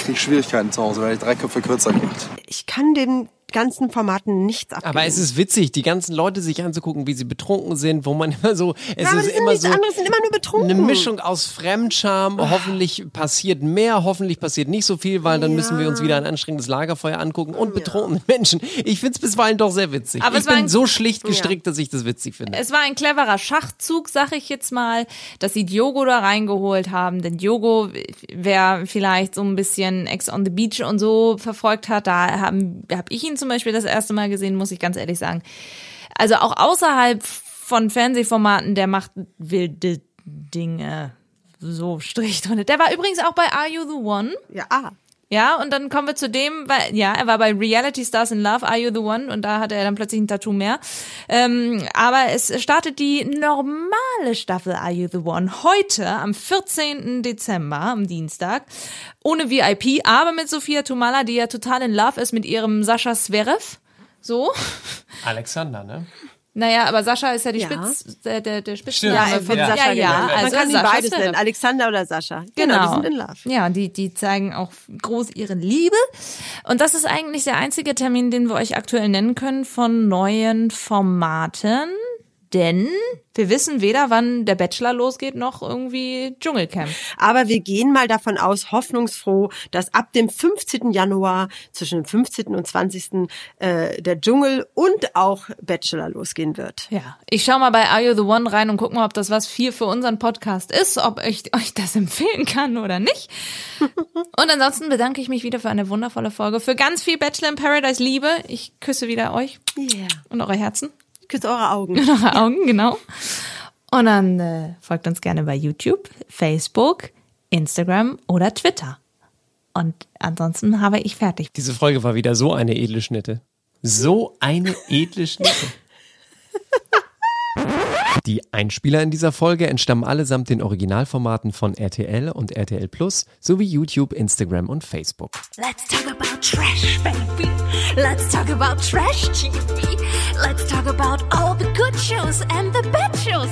kriege ich Schwierigkeiten zu Hause, weil ich drei Köpfe kürzer gemacht. Ich kann den ganzen Formaten nichts abgeben. Aber es ist witzig, die ganzen Leute sich anzugucken, wie sie betrunken sind, wo man immer so, es ja, aber ist das immer so anderes, sind immer nur betrunken. Eine Mischung aus Fremdscham, oh. Hoffentlich passiert mehr, hoffentlich passiert nicht so viel, weil dann ja. müssen wir uns wieder ein anstrengendes Lagerfeuer angucken und ja. betrunkene Menschen. Ich finde es bisweilen doch sehr witzig. Aber ich bin ein, so schlicht gestrickt, ja. dass ich das witzig finde. Es war ein cleverer Schachzug, sag ich jetzt mal, dass sie Diogo da reingeholt haben, denn Diogo, wer vielleicht so ein bisschen Ex on the Beach und so verfolgt hat, da habe hab ich ihn zum Beispiel das erste Mal gesehen, muss ich ganz ehrlich sagen. Also auch außerhalb von Fernsehformaten, der macht wilde Dinge. So, Strich drunter. Der war übrigens auch bei Are You the One? Ja. Ah. Ja, und dann kommen wir zu dem, weil, ja, er war bei Reality Stars in Love, Are You the One? Und da hatte er dann plötzlich ein Tattoo mehr. Ähm, aber es startet die normale Staffel Are You the One heute am vierzehnten Dezember, am Dienstag, ohne V I P, aber mit Sophia Tumala, die ja total in Love ist mit ihrem Sascha Zverev. So. Alexander, ne? Naja, aber Sascha ist ja die ja. Spitz, der, der, der Spitzname ja, von ja. Sascha. Ja, ja. Also man kann sie Sascha beides nennen, Alexander oder Sascha. Genau, genau, die sind in Love. Ja, die, die zeigen auch groß ihre Liebe. Und das ist eigentlich der einzige Termin, den wir euch aktuell nennen können von neuen Formaten. Denn wir wissen weder, wann der Bachelor losgeht, noch irgendwie Dschungelcamp. Aber wir gehen mal davon aus, hoffnungsfroh, dass ab dem fünfzehnten Januar, zwischen dem fünfzehnten und zwanzigsten Äh, der Dschungel und auch Bachelor losgehen wird. Ja, ich schau mal bei Are You The One rein und guck mal, ob das was viel für unseren Podcast ist, ob ich euch das empfehlen kann oder nicht. Und ansonsten bedanke ich mich wieder für eine wundervolle Folge, für ganz viel Bachelor in Paradise Liebe. Ich küsse wieder euch yeah. und eure Herzen. Küsst eure Augen. Eure Augen, genau. Und dann äh, folgt uns gerne bei YouTube, Facebook, Instagram oder Twitter. Und ansonsten habe ich fertig. Diese Folge war wieder so eine edle Schnitte. So eine edle Schnitte. Die Einspieler in dieser Folge entstammen allesamt den Originalformaten von R T L und R T L Plus sowie YouTube, Instagram und Facebook. Let's talk about trash, baby. Let's talk about trash T V. Let's talk about all the good shows and the bad shows.